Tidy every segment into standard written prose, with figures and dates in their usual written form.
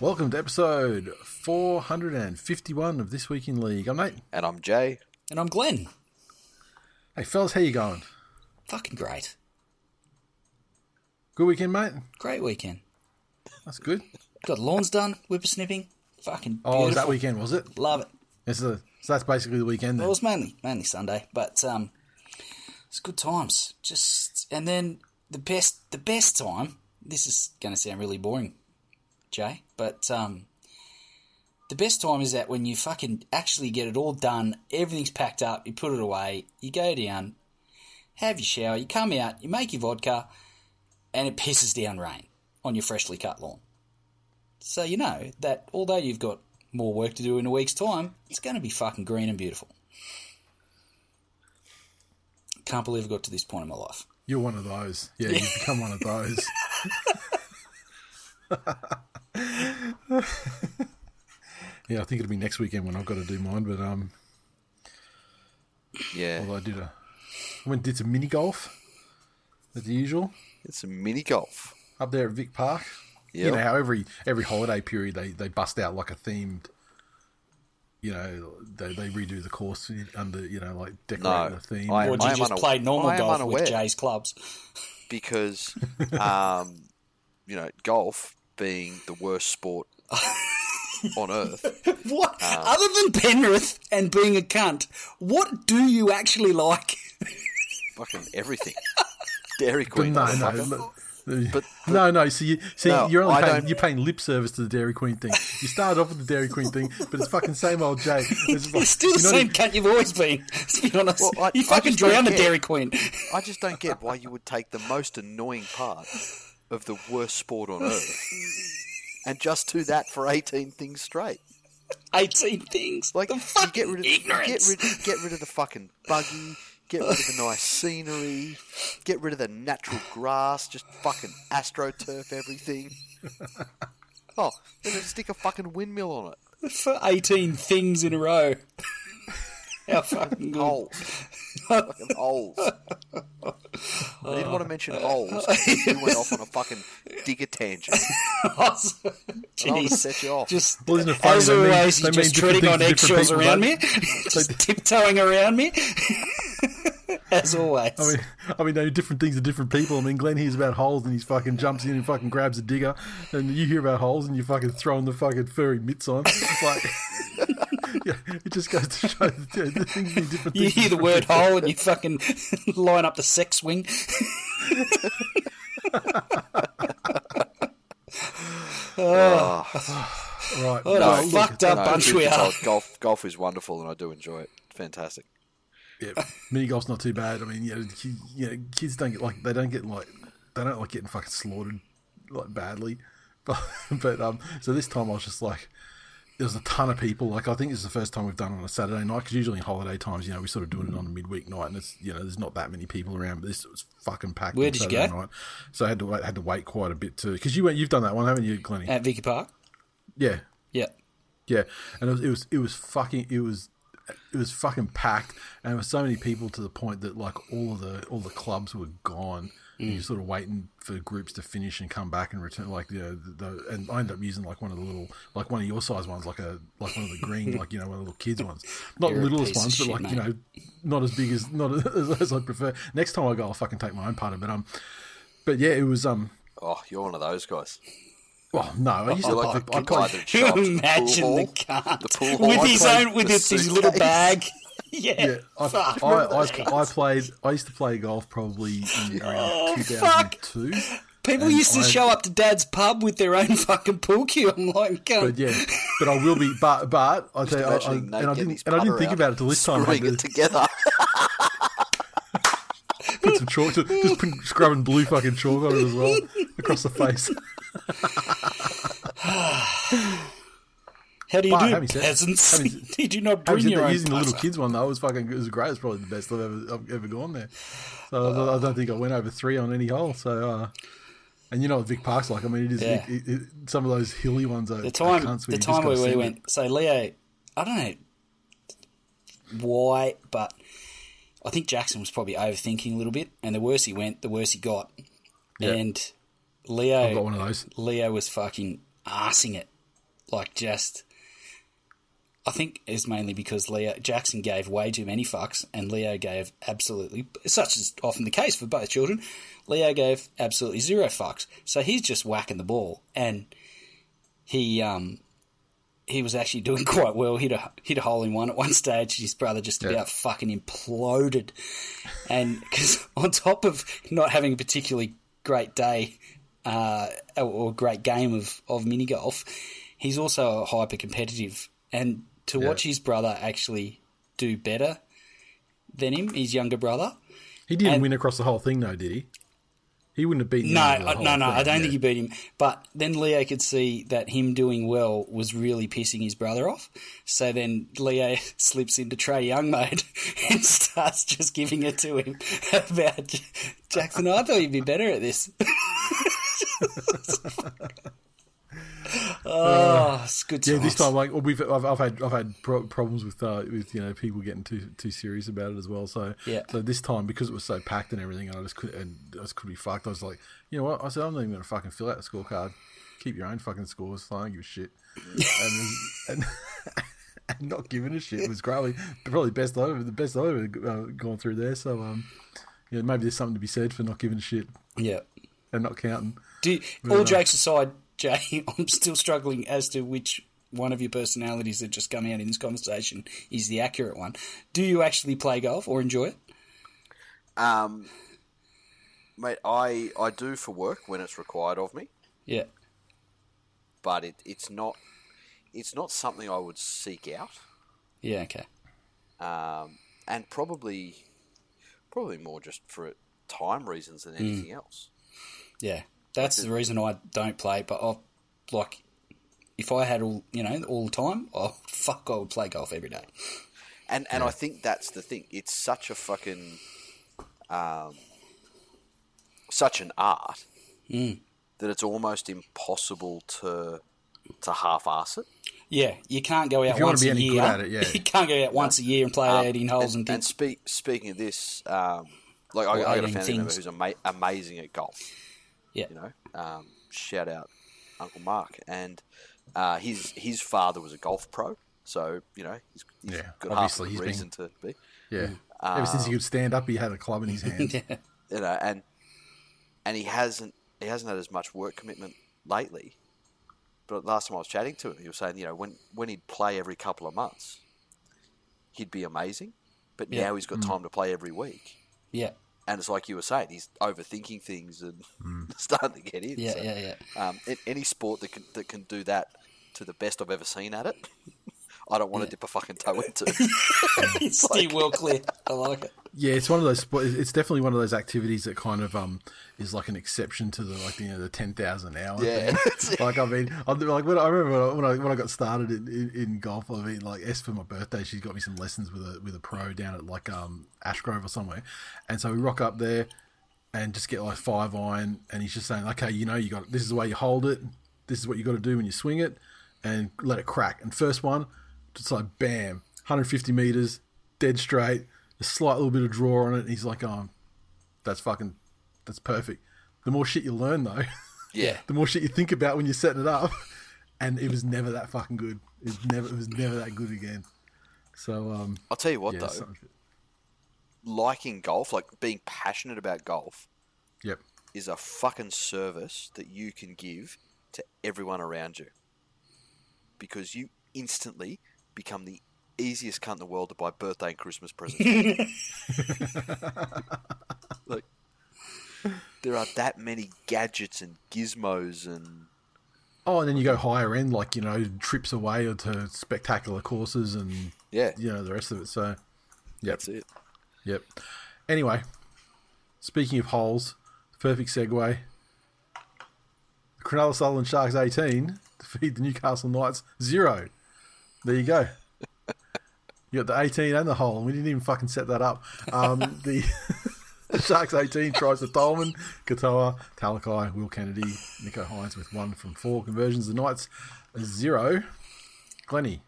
Welcome to episode 451 of This Week in League. I'm Nate. And I'm Jay. And I'm Glenn. Hey, fellas, how you going? Fucking great. Good weekend, mate? Great weekend. That's good. Got lawns done, whippersnipping. Fucking beautiful. Oh, it was that weekend, was it? Love it. So that's basically the weekend then? Well, it was mainly Sunday, but it's good times. And then the best time, this is going to sound really boring, Jay, but the best time is that when you fucking actually get it all done, everything's packed up, you put it away, you go down, have your shower, you come out, you make your vodka, and it pisses down rain on your freshly cut lawn. So you know that although you've got more work to do in a week's time, it's going to be fucking green and beautiful. Can't believe I got to this point in my life. You're one of those. Yeah, you've become one of those. Yeah, I think it'll be next weekend when I've got to do mine, but yeah. Although I went and did some mini golf as usual. It's some mini golf up there at Vic Park. Yep. You know how every holiday period they bust out like a themed. You know they redo the course under like decorating the theme. Or did you just play normal golf with Jay's clubs? Because golf being the worst sport on earth. What? Other than Penrith and being a cunt, what do you actually like? Fucking everything. Dairy Queen. But you're paying lip service to the Dairy Queen thing. You started off with the Dairy Queen thing, but it's fucking same old Jay. It's like, still the same cunt you've always been, to be honest. Well, you fucking drown the Dairy Queen. I just don't get why you would take the most annoying part of the worst sport on earth and just do that for 18 things straight. 18 things? Like, the fucking ignorance. Get rid of the fucking buggy, get rid of the nice scenery, get rid of the natural grass, just fucking astroturf everything. Oh, then stick a fucking windmill on it. For 18 things in a row. How fucking good. Fucking holes. I didn't want to mention holes because you went off on a fucking digger tangent. Jeez. Set you off. As always, you're just treading on eggshells around me. Just tiptoeing around me. As always. I mean, different things to different people. I mean, Glenn hears about holes and he fucking jumps in and fucking grabs a digger. And you hear about holes and you're fucking throwing the fucking furry mitts on. Like... Yeah, it just goes to show the things mean different things. You hear the word hole and you fucking line up the sex wing. Right. What a fucked up bunch we are. Golf is wonderful and I do enjoy it. Fantastic. Yeah, mini golf's not too bad. I mean, kids don't get they don't like getting fucking slaughtered like badly. But so this time I was just like, there was a ton of people. Like, I think this is the first time we've done it on a Saturday night, because usually in holiday times, we sort of doing it on a midweek night, and it's there's not that many people around. But this was fucking packed. Where did you go? Night. So I had to wait quite a bit too, because you've done that one, haven't you, Glennie? At Vicky Park. Yeah. Yeah. Yeah, and it was fucking packed, and there were so many people to the point that like all the clubs were gone. Mm. And you're sort of waiting for groups to finish and come back and return, and I ended up using like one of the little, like one of your size ones, like one of the green, one of the little kids ones, not the littlest ones, but mate. Not as big as not as I prefer. Next time I go, I'll fucking take my own part of it. But yeah, it was Oh, you're one of those guys. Well, no, I used to like the guy that shot the pool hall with his own, with his little bag. Yeah, I used to play golf probably in around 2002. People and used to show up to Dad's pub with their own fucking pool cue. I'm like, God. But yeah, but I will be. But I tell you, I didn't think about it till this time. It together. Put some chalk, just put scrubbing blue fucking chalk on it as well across the face. How do you do, peasants? Did you not bring your own? Using the little kids one though was fucking. It was great. It's probably the best I've ever gone there. So I don't think I went over three on any hole. So. And you know what Vic Park's like. I mean, it is it, some of those hilly ones are. The time where we went. So Leo, I don't know why, but I think Jackson was probably overthinking a little bit, and the worse he went, the worse he got. Yep. And Leo, got one of those. Leo was fucking arsing it, like just. I think it's mainly because Jackson gave way too many fucks, and Leo gave absolutely, such is often the case for both children, Leo gave absolutely zero fucks. So he's just whacking the ball, and he was actually doing quite well. Hit a hole in one at one stage. His brother just about fucking imploded, and because on top of not having a particularly great day or great game of mini golf, he's also hyper competitive. And to watch his brother actually do better than him, his younger brother. He didn't win across the whole thing, though, did he? He wouldn't have beaten him. No, I don't think he beat him. But then Leo could see that him doing well was really pissing his brother off. So then Leo slips into Trey Young mode and starts just giving it to him about Jackson. I thought he'd be better at this. Oh, it's good times. Yeah, this time, like I've had problems with people getting too serious about it as well. So so this time, because it was so packed and everything, I just could be fucked. I was like, you know what? I said, I'm not even gonna fucking fill out the scorecard. Keep your own fucking scores. I don't give a shit. And not giving a shit was probably the best I've ever gone through there. So maybe there's something to be said for not giving a shit. Yeah, and not counting. All jokes aside. Jay, I'm still struggling as to which one of your personalities that just come out in this conversation is the accurate one. Do you actually play golf or enjoy it? Mate, I do for work when it's required of me. Yeah. But it's not something I would seek out. Yeah, okay. And probably more just for time reasons than anything else. Yeah. That's the reason I don't play, but if I had all the time, I would play golf every day. And I think that's the thing. It's such a fucking, such an art that it's almost impossible to half-ass it. Yeah, you can't go out once a year. You can't go out once a year and play 18 holes and things. And speaking of this, I got a family member who's amazing at golf. Yeah, shout out Uncle Mark, and his father was a golf pro, so he's got obviously half a reason to be. Yeah, ever since he could stand up, he had a club in his hand. Yeah. And he hasn't had as much work commitment lately. But last time I was chatting to him, he was saying when he'd play every couple of months, he'd be amazing, but now he's got time to play every week. Yeah. And it's like you were saying, he's overthinking things and starting to get in. Yeah, so, yeah. Any sport that can do that to the best I've ever seen at it, I don't want to dip a fucking toe into. Stay well clear. I like it. Yeah, it's one of those sports. It's definitely one of those activities that kind of is like an exception to the the 10,000 hour. Yeah. Thing. Like I remember when I got started in golf. Ess for my birthday, she's got me some lessons with a pro down at Ashgrove or somewhere, and so we rock up there and just get 5 iron, and he's just saying, okay, you got this is the way you hold it, this is what you got to do when you swing it, and let it crack. And first one, just like bam, 150 meters, dead straight. A slight little bit of draw on it, and he's like, that's perfect. The more shit you learn, though, the more shit you think about when you're setting it up, and it was never that fucking good. It was never that good again. So I'll tell you what, though, liking golf, being passionate about golf, is a fucking service that you can give to everyone around you, because you instantly become the easiest cunt in the world to buy birthday and Christmas presents. there are that many gadgets and gizmos and... Oh, and then you go higher end, like, you know, trips away or to spectacular courses and, yeah, you know, the rest of it. So, yep. That's it. Yep. Anyway, speaking of holes, perfect segue. The Cronulla Sutherland Sharks 18 defeat the Newcastle Knights 0. There you go. You got the 18 and the hole, and we didn't even fucking set that up. The Sharks 18 tries to Tolman, Katoa, Talakai, Will Kennedy, Nico Hines with 1 from 4 conversions. The Knights 0. Glenny.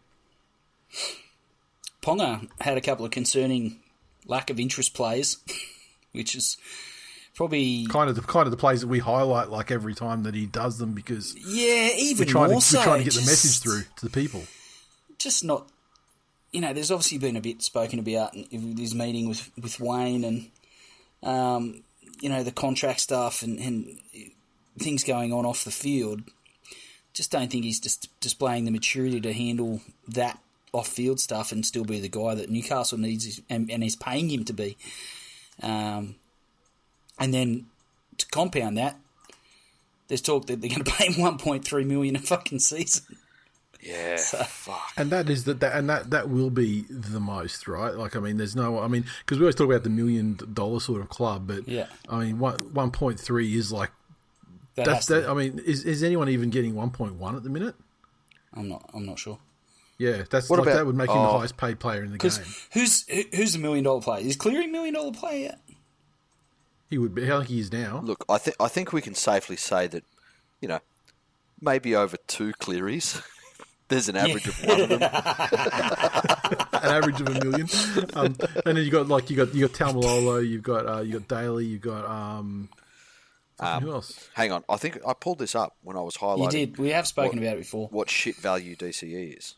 Ponga had a couple of concerning lack of interest plays, which is probably kind of the plays that we highlight like every time that he does them, because we're trying to get the message through to the people. Just not, you know. There's obviously been a bit spoken about in his meeting with Wayne and. You know, the contract stuff and things going on off the field. Just don't think he's just displaying the maturity to handle that off-field stuff and still be the guy that Newcastle needs and is paying him to be. And then to compound that, there's talk that they're going to pay him $1.3 million a fucking season. Yeah, so. Fuck. And that is that will be the most, right? Like, I mean, there's no, I mean, because we always talk about the $1 million sort of club, but yeah. I mean, 1.3 is like that. I mean, is anyone even getting 1.1 at the minute? I'm not sure. Yeah, that's what like, about, that would make him the highest paid player in the game. Who's the $1 million player? Is Cleary $1 million player yet? He would be. How like he is now? Look, I think we can safely say that, you know, maybe over 2 Clearys. There's an average of one of them. An average of $1 million. And then you got Tamalolo, you got Daly, you got who else? Hang on, I think I pulled this up when I was highlighting. You did. We have spoken about it before. What shit value DCE is?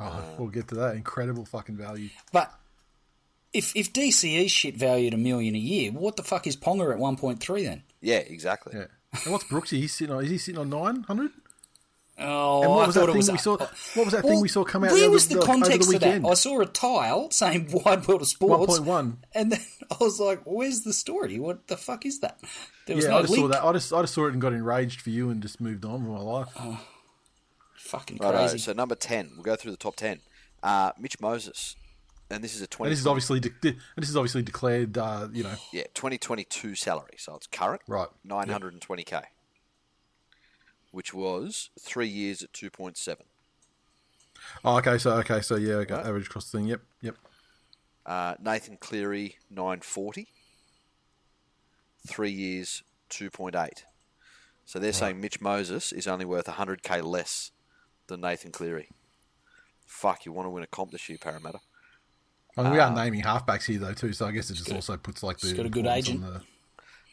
Oh, we'll get to that. Incredible fucking value. But if DCE shit valued $1 million a year, what the fuck is Ponga at 1.3 then? Yeah, exactly. Yeah. And what's Brooksy? He's sitting on. Is he sitting on 900? Oh, and what was that thing we saw? What was that thing we saw come out? Where was the context of that? I saw a tile saying "Wide World of Sports" 1.1, and then I was like, "Where's the story? What the fuck is that?" There was no link. I just saw that. I just saw it and got enraged for you, and just moved on with my life. Oh, fucking crazy. Righto, so number 10, we'll go through the top 10. Mitch Moses, and this is a 20. This is obviously declared. 2022 salary, so it's current, right? 920K. Which was 3 years at 2.7. Oh, okay, so yeah, okay, right. Average cost thing. Yep. Nathan Cleary 940, 3 years 2.8. So they're saying Mitch Moses is only worth 100K less than Nathan Cleary. Fuck, you want to win a comp this year, Parramatta? I mean, we are naming halfbacks here though too, so I guess it just also puts like the. He's got a good agent.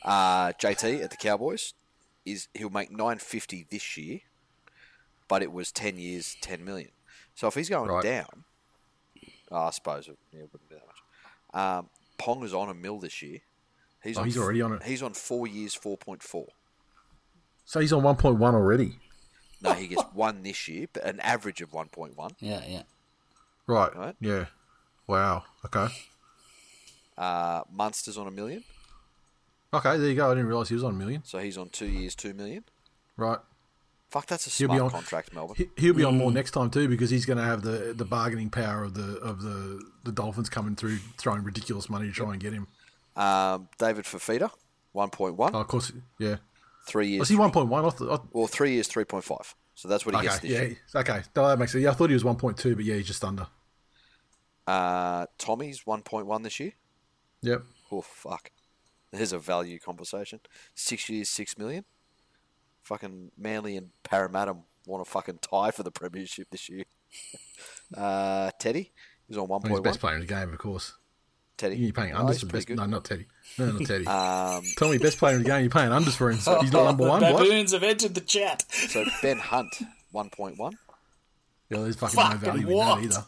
JT at the Cowboys. He'll make 950 this year, but it was 10 years, 10 million. So if he's going down, I suppose it wouldn't be that much. Pong is on $1 million this year. He's already on it. He's on 4 years, 4.4. So he's on 1.1 already. No, he gets 1 this year, but an average of 1.1. Yeah. Right. Yeah. Wow. Okay. Munster's on $1 million. Okay, there you go. I didn't realise he was on $1 million. So he's on 2 years, $2 million. Right. Fuck, that's a smart contract, Melbourne. He'll be on more next time too, because he's going to have the bargaining power of the Dolphins coming through, throwing ridiculous money to try and get him. David Fafita, 1.1. Oh, of course, yeah. 3 years. Was he 1.1? Well, 3 years, 3.5. So that's what he gets this year. Okay, no, that makes sense. Yeah, I thought he was 1.2, but yeah, he's just under. Tommy's 1.1 this year. Yep. Oh, fuck. There's a value conversation. 6 years, $6 million. Fucking Manly and Parramatta want to fucking tie for the premiership this year. Teddy is on 1.1. He's the best player in the game, of course. Teddy. You're paying unders for best. Good. No, not Teddy. Tell me, best player in the game, you're paying unders for him. So he's not number 1. The baboons have entered the chat. So Ben Hunt, 1.1. Yeah, there's fucking no value in that either.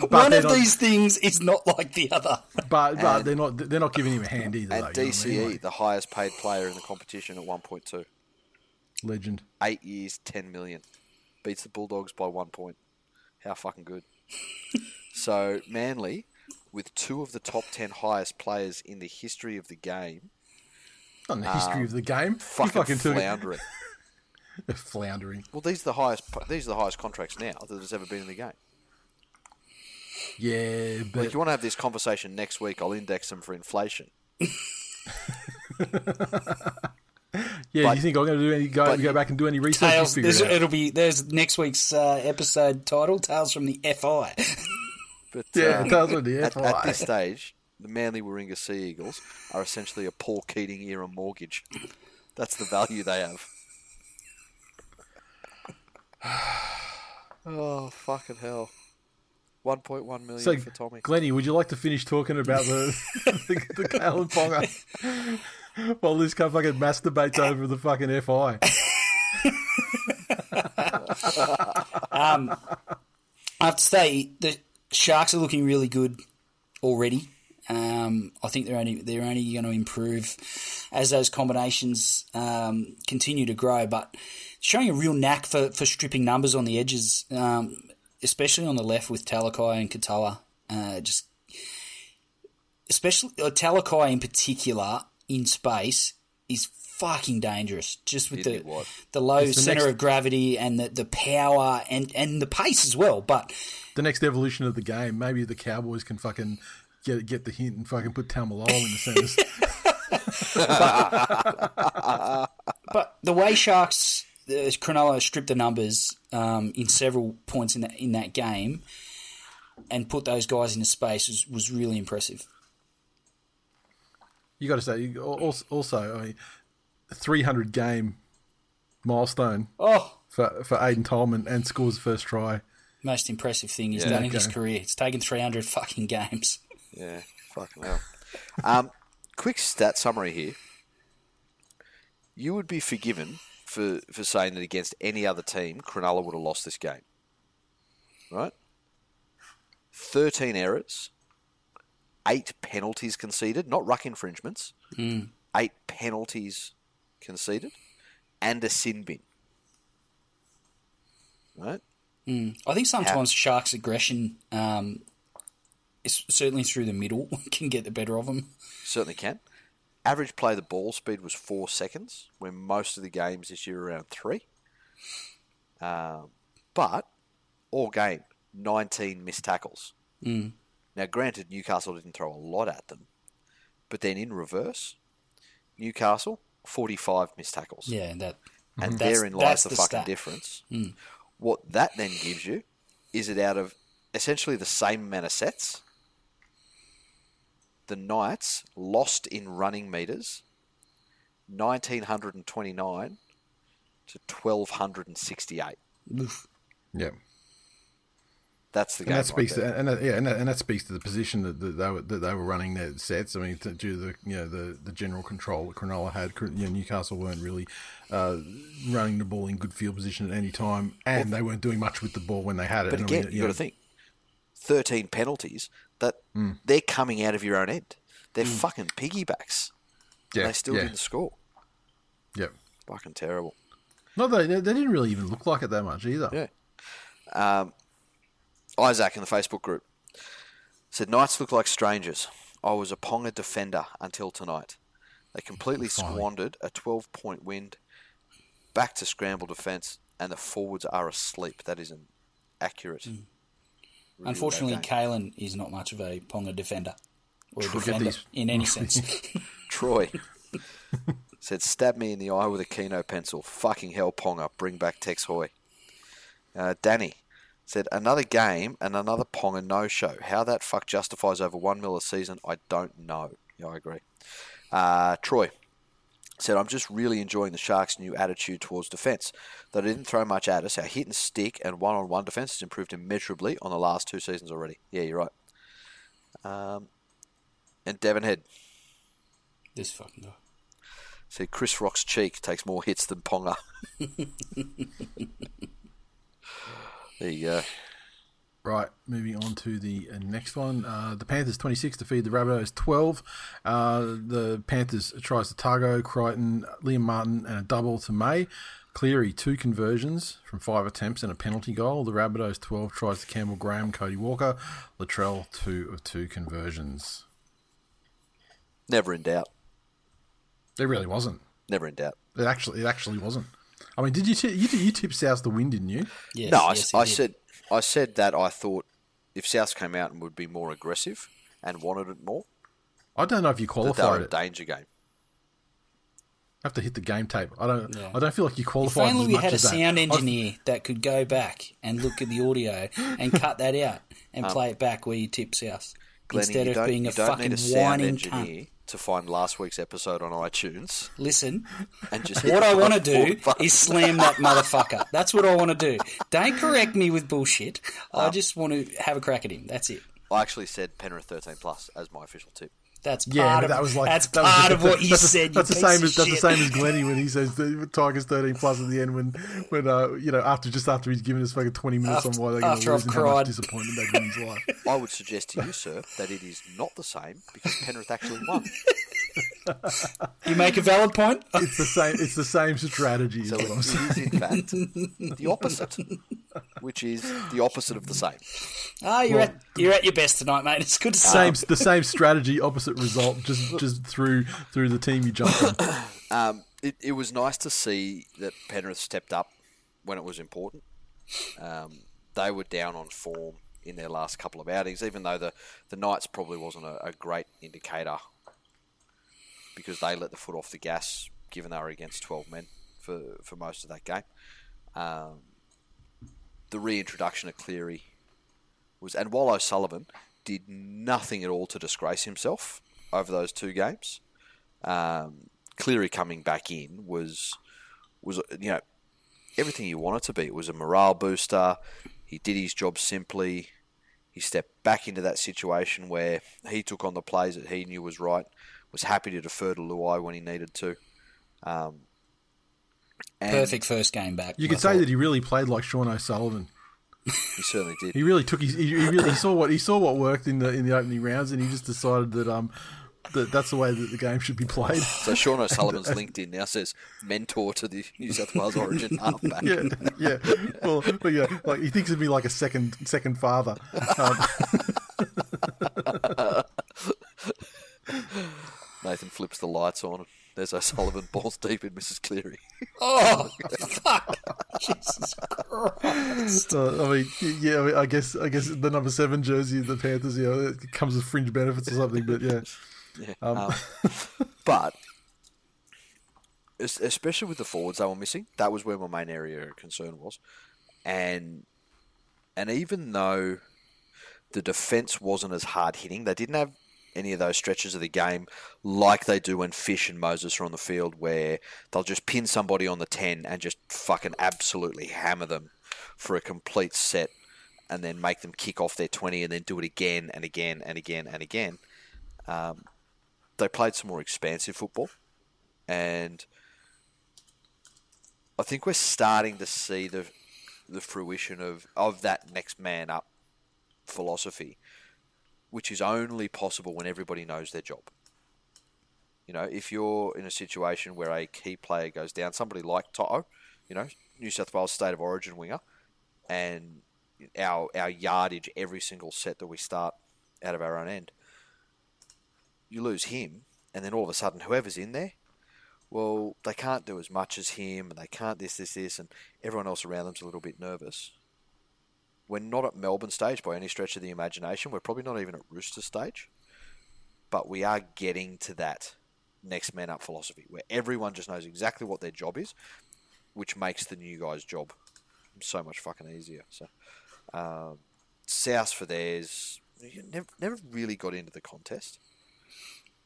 But I mean, these things is not like the other. But they're not giving him a hand either. And though, DCE, you know what I mean? The highest paid player in the competition at 1.2. Legend. 8 years, $10 million. Beats the Bulldogs by 1 point. How fucking good. So Manly, with 2 of the top 10 highest players in the history of the game, On the history of the game, fucking floundering. They're floundering. Well, these are the highest contracts now that there's ever been in the game. Yeah, but well, if you want to have this conversation next week, I'll index them for inflation. Yeah, but, do you think I'm going to do any go back and do any research? Tales, there's next week's episode title: Tales from the FI. But Tales from the FI. At this stage, the Manly Warringah Sea Eagles are essentially a Paul Keating era mortgage. That's the value they have. Oh, fucking hell. 1.1 million for Tommy. Glennie, would you like to finish talking about the Kalen Ponga while this guy fucking masturbates over the fucking FI? I have to say, the Sharks are looking really good already. I think they're only going to improve as those combinations continue to grow, but showing a real knack for stripping numbers on the edges, especially on the left with Talakai and Katoa. Especially Talakai in particular in space is fucking dangerous. Just with the low centre of gravity and the power and the pace as well. But the next evolution of the game, maybe the Cowboys can fucking get the hint and fucking put Tamalolo in the centres. But the way Sharks, Cronulla stripped the numbers in several points in that game and put those guys into space was really impressive. You got to say, also, I mean, 300 game milestone for Aidan Tolman and scores the first try. Most impressive thing he's done in his career. It's taken 300 fucking games. Yeah, fucking hell. Quick stat summary here. You would be forgiven for saying that against any other team, Cronulla would have lost this game. Right? 13 errors, 8 penalties conceded, not ruck infringements, 8 penalties conceded, and a sin bin. Right? I think sometimes Sharks' aggression, certainly through the middle, can get the better of them. Certainly can. Average play the ball speed was 4 seconds, when most of the games this year are around 3. But all game, 19 missed tackles. Now, granted, Newcastle didn't throw a lot at them, but then in reverse, Newcastle 45 missed tackles. Yeah, and therein lies the fucking difference. What that then gives you is it out of essentially the same amount of sets. The Knights lost in running metres 1,929 to 1,268. Yeah. That's the game. That speaks right that speaks to the position that they were running their sets. I mean, due to the general control that Cronulla had, Newcastle weren't really running the ball in good field position at any time, and they weren't doing much with the ball when they had it. But again, you've got to think, 13 penalties that they're coming out of your own end. They're fucking piggybacks. Yeah, and they still didn't score. Yeah, fucking terrible. No, they didn't really even look like it that much either. Yeah. Isaac in the Facebook group said, Knights look like strangers. I was a Ponga defender until tonight. They completely squandered a 12-point win, back to scramble defence, and the forwards are asleep. That is an accurate. Really. Unfortunately, Kalen is not much of a Ponga defender or a defender in any sense. Troy said, stab me in the eye with a Kino pencil. Fucking hell, Ponga. Bring back Tex Hoy. Danny said, another game and another Ponga no-show. How that fuck justifies over 1 mil a season, I don't know. Yeah, I agree. Troy said, I'm just really enjoying the Sharks' new attitude towards defence. Though they didn't throw much at us, our hit and stick and one-on-one defence has improved immeasurably on the last 2 seasons already. Yeah, you're right. And Devon Head. This fucking guy. See, Chris Rock's cheek takes more hits than Ponga. There you go. Right, moving on to the next one. The Panthers 26 to feed the Rabbitohs 12. The Panthers tries to Targo, Crichton, Liam Martin, and a double to May. Cleary, 2 conversions from 5 attempts and a penalty goal. The Rabbitohs 12 tries to Campbell, Graham, Cody Walker. Latrell, 2 of 2 conversions. Never in doubt. It really wasn't. Never in doubt. It actually wasn't. I mean, did you tipped South the win, didn't you? Yes, no, yes, I said that I thought if South came out and would be more aggressive and wanted it more. I don't know if you qualified it. They were a danger game. I have to hit the game tape. I don't feel like you qualified. If only we had a sound engineer that could go back and look at the audio and cut that out and play it back where you tip South. Glennie, instead of being a fucking whining cunt. You don't need a sound engineer to find last week's episode on iTunes. Listen, and just what I want to do is slam that motherfucker. That's what I want to do. Don't correct me with bullshit. I just want to have a crack at him. That's it. I actually said Penrith 13+ as my official tip. That's part of what you said. That's the same as Glennie when he says the Tigers 13+ at the end after he's given us fucking 20 minutes on why they're going to lose and how much disappointment they've been in his life. I would suggest to you, sir, that it is not the same because Penrith actually won. You make a valid point. It's the same strategy. So it is in fact the opposite, which is the opposite of the same. You're at your best tonight, mate. It's good to see. The same strategy, opposite result. Just through the team you jump on. It was nice to see that Penrith stepped up when it was important. They were down on form in their last couple of outings, even though the Knights probably wasn't a great indicator, because they let the foot off the gas, given they were against 12 men for most of that game. The reintroduction of Cleary was... And while O'Sullivan did nothing at all to disgrace himself over those two games, Cleary coming back in was everything you wanted to be. It was a morale booster. He did his job simply. He stepped back into that situation where he took on the plays that he knew was right, was happy to defer to Luai when he needed to. Perfect first game back. You could say that he really played like Sean O'Sullivan. He certainly did. He really took his. He saw what worked in the opening rounds, and he just decided that that's the way that the game should be played. So Sean O'Sullivan's LinkedIn now says mentor to the New South Wales Origin halfback. Yeah. Well, like he thinks of me like a second father. Nathan flips the lights on. There's O'Sullivan balls deep in Mrs. Cleary. Oh, fuck. Jesus Christ. I guess the number 7 jersey of the Panthers, it comes with fringe benefits or something, but yeah. But, especially with the forwards they were missing, that was where my main area of concern was. And even though the defence wasn't as hard-hitting, they didn't have any of those stretches of the game like they do when Fish and Moses are on the field where they'll just pin somebody on the 10 and just fucking absolutely hammer them for a complete set and then make them kick off their 20 and then do it again and again and again and again. They played some more expansive football, and I think we're starting to see the fruition of that next man up philosophy, which is only possible when everybody knows their job. If you're in a situation where a key player goes down, somebody like To'o, New South Wales State of Origin winger, and our yardage every single set that we start out of our own end, you lose him, and then all of a sudden whoever's in there, well, they can't do as much as him, and they can't this, and everyone else around them's a little bit nervous. We're not at Melbourne stage by any stretch of the imagination. We're probably not even at Rooster stage. But we are getting to that next man up philosophy where everyone just knows exactly what their job is, which makes the new guy's job so much fucking easier. So, South for theirs, never really got into the contest.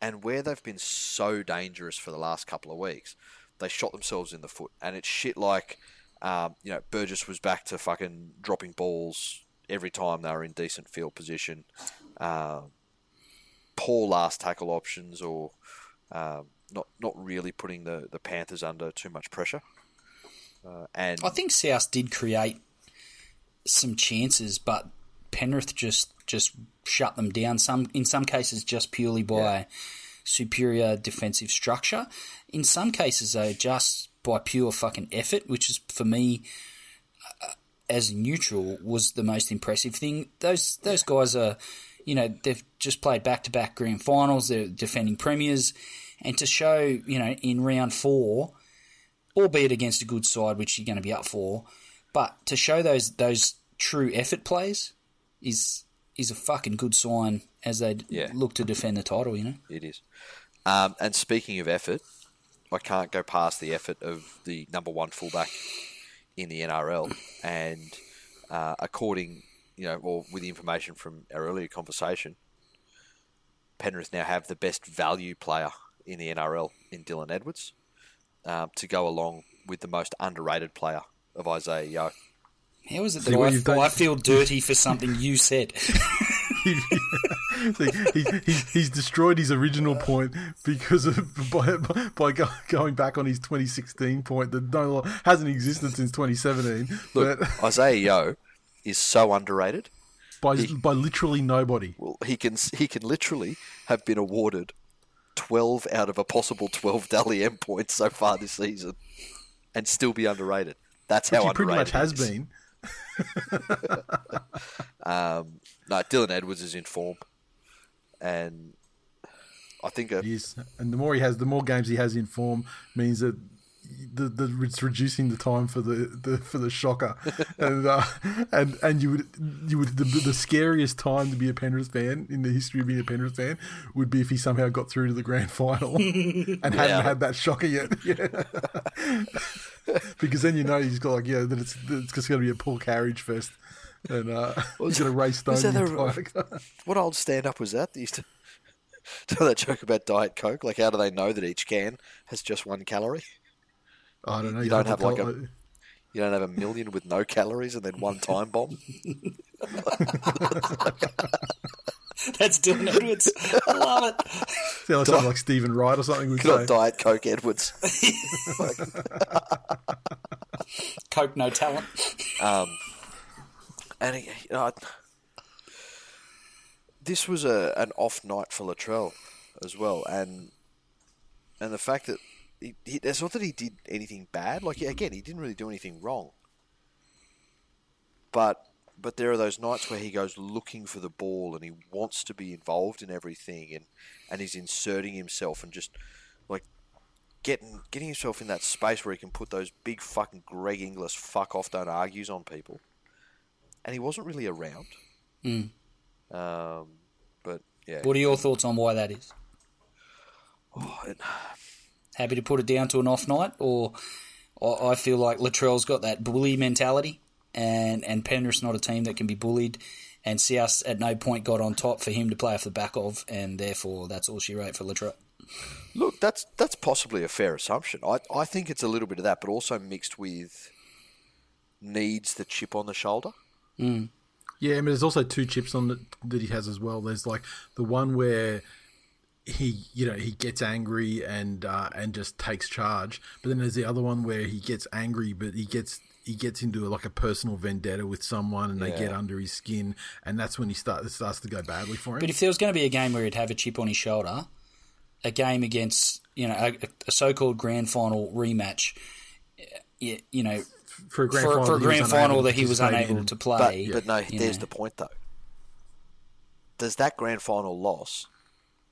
And where they've been so dangerous for the last couple of weeks, they shot themselves in the foot. And it's shit like... Burgess was back to fucking dropping balls every time they were in decent field position. Poor last tackle options, or not really putting the Panthers under too much pressure. And I think South did create some chances, but Penrith just shut them down. In some cases, just purely by superior defensive structure. In some cases, though, just by pure fucking effort, which is, for me, as neutral, was the most impressive thing. Those guys are, they've just played back-to-back grand finals, they're defending premiers, And to show, you know, in round four, albeit against a good side, which you're going to be up for, but to show those true effort plays is a fucking good sign as they look to defend the title, you know? It is. And speaking of effort, I can't go past the effort of the number one fullback in the NRL. And according, you know, or with the information from our earlier conversation, Penrith now have the best value player in the NRL in Dylan Edwards, to go along with the most underrated player of Isaiah Yeo. How is it that I feel dirty for something you said? He's destroyed his original point because of by going back on his 2016 point that hasn't existed since 2017. Look, but Isaiah Yeo is so underrated by literally nobody. Well, he can literally have been awarded 12 out of a possible 12 Dally M points so far this season, and still be underrated. That's how underrated he pretty much has been. No, Dylan Edwards is in form, and I think and the more he has, the more games he has in form means that it's reducing the time for the shocker, and you would the scariest time to be a Penrith fan in the history of being a Penrith fan would be if he somehow got through to the grand final and hadn't had that shocker yet. Yeah. Because then you know he's got that it's just going to be a poor carriage fest, and he's going to race stones. What old stand-up was that? They used to tell that joke about Diet Coke. Like, how do they know that each can has just one calorie? I don't know. You don't have you don't have a million with no calories and then one time bomb. That's Dylan Edwards. I love it. Sounds like Stephen Wright or something. We'd say Diet Coke Edwards. Coke, no talent. And this was an off night for Latrell as well, and the fact that it's not that he did anything bad. Like, again, he didn't really do anything wrong. But there are those nights where he goes looking for the ball and he wants to be involved in everything, and he's inserting himself and just like getting himself in that space where he can put those big fucking Greg Inglis fuck off don't argues on people. And he wasn't really around. Mm. But yeah. What are your thoughts on why that is? Oh, happy to put it down to an off night, or I feel like Latrell's got that bully mentality, and Penrith's not a team that can be bullied, and South at no point got on top for him to play off the back of, and therefore that's all she wrote for Latrell. Look, that's possibly a fair assumption. I think it's a little bit of that, but also mixed with needs the chip on the shoulder. Mm. Yeah, I mean, there's also two chips on that he has as well. There's like the one where he gets angry and just takes charge. But then there's the other one where he gets angry, but he gets into like a personal vendetta with someone, and they get under his skin, and that's when it starts to go badly for him. But if there was going to be a game where he'd have a chip on his shoulder, a game against a so-called grand final rematch, for a grand final that he was unable to play. But no, there's the point though. Does that grand final loss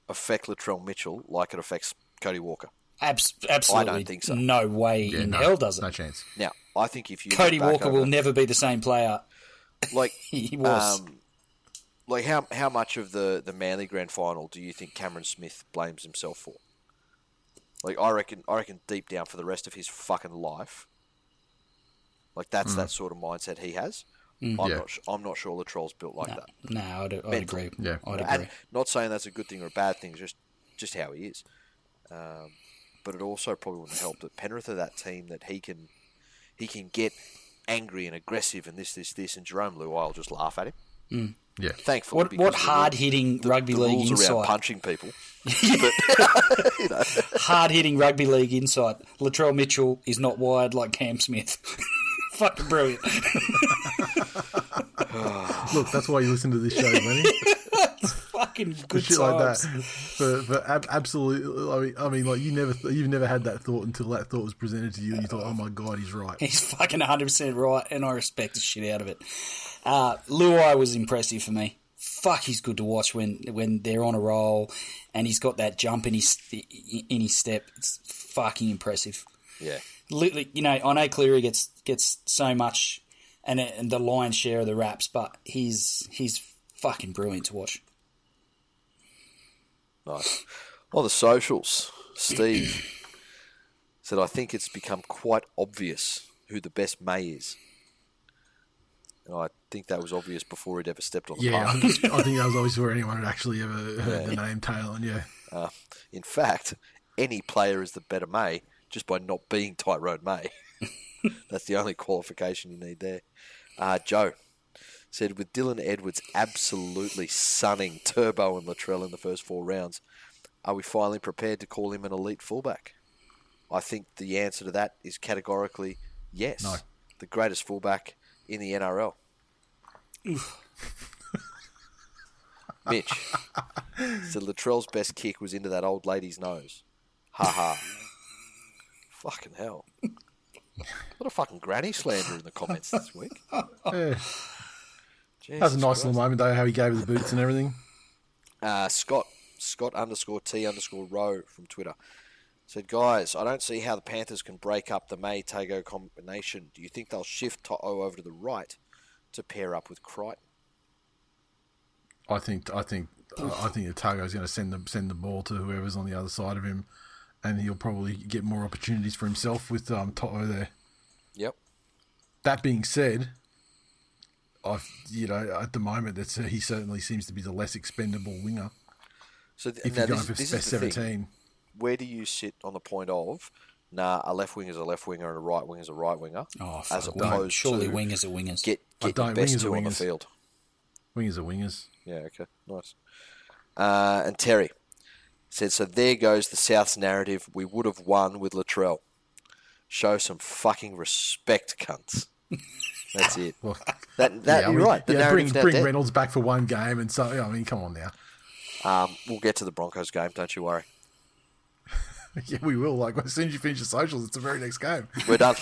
affect Latrell Mitchell like it affects Cody Walker? Absolutely. I don't think so. No way hell does it. No chance. Now, I think if you Cody Walker will never be the same player like he was. Like how much of the Manly grand final do you think Cameron Smith blames himself for? Like, I reckon deep down for the rest of his fucking life, like that's that sort of mindset he has. I'm not sure Latrell's built like that. No, I'd agree. Yeah, I'd agree. And not saying that's a good thing or a bad thing, just how he is. But it also probably wouldn't help that Penrith are that team that he can get angry and aggressive and this, and Jerome Luai will just laugh at him. Mm. Yeah. Thankfully, what hard hitting rugby league rules insight around punching people. But, hard hitting rugby league insight. Latrell Mitchell is not wired like Cam Smith. Fucking brilliant. Look, that's why you listen to this show, Lenny. It's fucking good shit times. Like that. For absolutely, I mean, like you've never had that thought until that thought was presented to you, and you thought, oh my god, he's right. He's fucking 100% right, and I respect the shit out of it. Luai was impressive for me. fuck, he's good to watch when they're on a roll, and he's got that jump in his step. It's fucking impressive. Yeah, literally. You know, I know Cleary gets so much and the lion's share of the raps, but he's fucking brilliant to watch. Nice. Well, the socials, Steve said, I think it's become quite obvious who the best May is. And I think that was obvious before he'd ever stepped on the park. I think that was obvious before anyone had actually ever heard the name Talon, in fact, any player is the better May just by not being Tyrone May. That's the only qualification you need there. Joe said, with Dylan Edwards absolutely sunning Turbo and Latrell in the first four rounds, are we finally prepared to call him an elite fullback? I think the answer to that is categorically yes. No. The greatest fullback in the NRL. Mitch said Latrell's best kick was into that old lady's nose. Ha ha. Fucking hell. What a fucking granny slander in the comments this week. Yeah. That was a nice little moment, though, how he gave her the boots and everything. Scott_T_Rowe from Twitter said, guys, I don't see how the Panthers can break up the May-Tago combination. Do you think they'll shift To'o over to the right to pair up with Crichton? I think the Tago's going to send the ball to whoever's on the other side of him, and he'll probably get more opportunities for himself with To'o there. Yep. That being said, at the moment, he certainly seems to be the less expendable winger. So if you're going for best 17, where do you sit on the point of a left winger is a left winger and a right winger is a right winger? Oh, fuck, as opposed surely to wingers are wingers. Get the best two on the field. Wingers are wingers. Yeah, okay, nice. And Terry said, so there goes the South's narrative. We would have won with Latrell. Show some fucking respect, cunts. That's it. Well, you're right. Bring Reynolds back for one game, and so I mean, come on now. We'll get to the Broncos game, don't you worry. Yeah, we will. Like, as soon as you finish your socials, it's the very next game. We're done.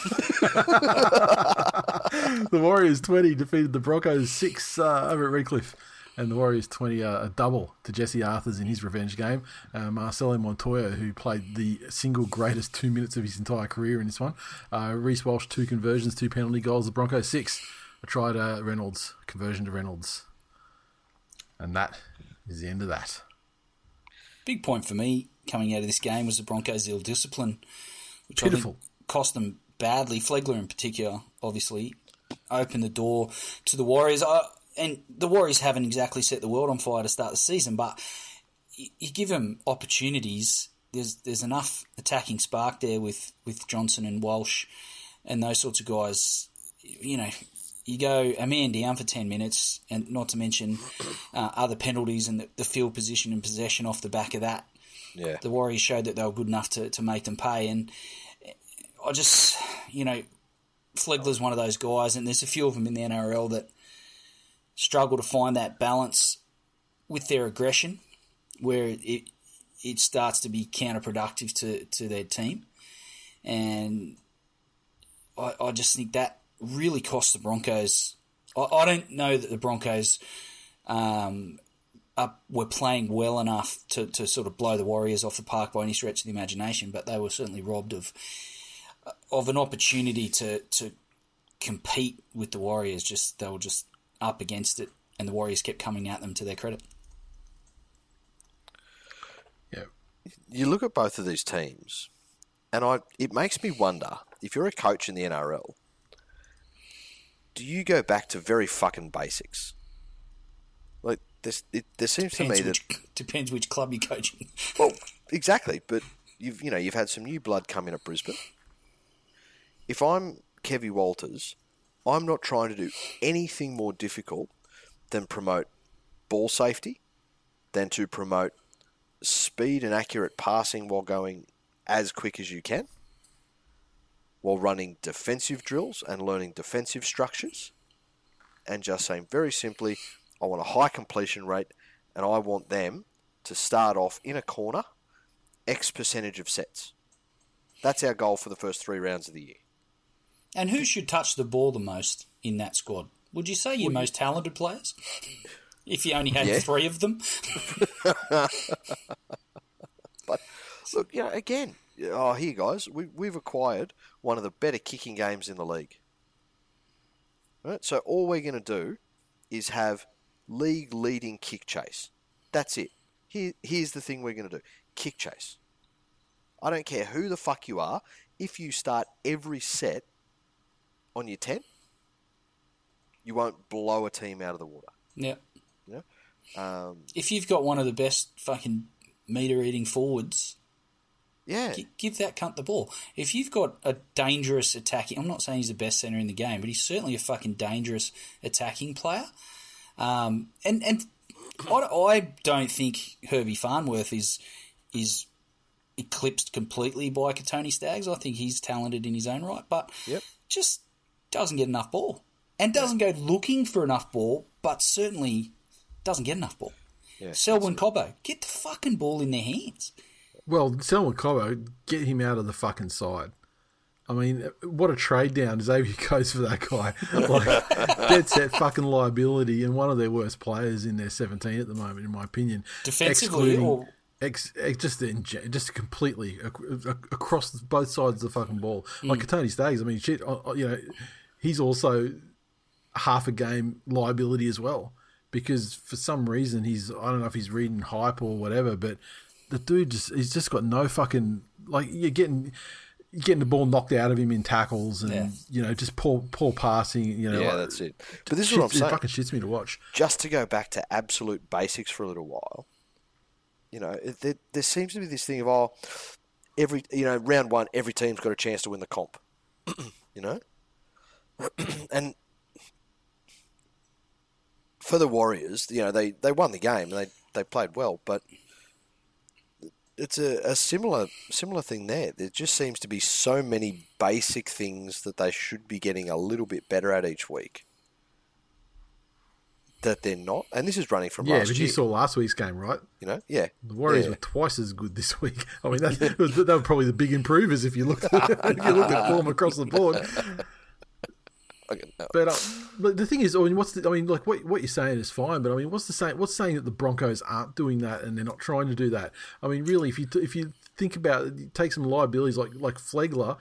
The Warriors 20 defeated the Broncos 6 over at Redcliffe. And the Warriors 20 a double to Jesse Arthurs in his revenge game. Marcelo Montoya, who played the single greatest 2 minutes of his entire career in this one. Reece Walsh, 2 conversions, 2 penalty goals. The Broncos 6. A try to Reynolds. Conversion to Reynolds. And that is the end of that. Big point for me coming out of this game was the Broncos' ill discipline, which Pitiful. I think cost them badly. Flegler in particular, obviously, opened the door to the Warriors. And the Warriors haven't exactly set the world on fire to start the season, but you give them opportunities. There's enough attacking spark there with Johnson and Walsh and those sorts of guys. You know, you go a man down for 10 minutes, and not to mention other penalties and the field position and possession off the back of that. Yeah. The Warriors showed that they were good enough to make them pay. And I just, you know, Flegler's one of those guys, and there's a few of them in the NRL that struggle to find that balance with their aggression where it starts to be counterproductive to their team. And I just think that really cost the Broncos. I don't know that the Broncos were playing well enough to sort of blow the Warriors off the park by any stretch of the imagination, but they were certainly robbed of an opportunity to compete with the Warriors. Just they were just up against it, and the Warriors kept coming at them, to their credit. Yeah, you look at both of these teams, and it makes me wonder, if you're a coach in the NRL, do you go back to very fucking basics? Like, there seems to me that depends which club you're coaching. Well, exactly. But you've had some new blood come in at Brisbane. If I'm Kevy Walters, I'm not trying to do anything more difficult than promote ball safety, than to promote speed and accurate passing while going as quick as you can, while running defensive drills and learning defensive structures, and just saying very simply, I want a high completion rate, and I want them to start off in a corner X percentage of sets. That's our goal for the first 3 rounds of the year. And who should touch the ball the most in that squad? Would you say your most talented players? if you only had three of them. But look, you know, again, here guys, we've acquired one of the better kicking games in the league. Right? So all we're going to do is have league leading kick chase. That's it. Here's the thing we're going to do. Kick chase. I don't care who the fuck you are. If you start every set on your 10, you won't blow a team out of the water. Yeah. You know? If you've got one of the best fucking meter-eating forwards, give that cunt the ball. If you've got a dangerous attacking... I'm not saying he's the best centre in the game, but he's certainly a fucking dangerous attacking player. And I don't think Herbie Farnworth is eclipsed completely by Katoni Staggs. I think he's talented in his own right, but just doesn't get enough ball. And doesn't go looking for enough ball, but certainly doesn't get enough ball. Yeah, Selwyn Cobbo, get the fucking ball in their hands. Well, Selwyn Cobbo, get him out of the fucking side. I mean, what a trade down Xavier goes for that guy. Like, dead set fucking liability and one of their worst players in their 17 at the moment, in my opinion. Defensively or... Just completely across both sides of the fucking ball. Like Katoni Staggs, I mean, shit, you know, he's also half a game liability as well because for some reason I don't know if he's reading hype or whatever, but the dude he's just got no fucking... Like, you're getting the ball knocked out of him in tackles and, you know, just poor passing. You know, that's it. But this is what I'm saying. It fucking shits me to watch. Just to go back to absolute basics for a little while, you know, there seems to be this thing of, every, you know, round one, every team's got a chance to win the comp, you know? And for the Warriors, you know, they won the game and they played well, but it's a similar thing there. There just seems to be so many basic things that they should be getting a little bit better at each week that they're not. And this is running from last year. Yeah, but you saw last week's game, right? You know, the Warriors were twice as good this week. I mean, they were probably the big improvers if you looked at, form across the board. But the thing is, I mean, what you're saying is fine. But I mean, what's saying that the Broncos aren't doing that and they're not trying to do that? I mean, really, if you think about it, you take some liabilities like Flegler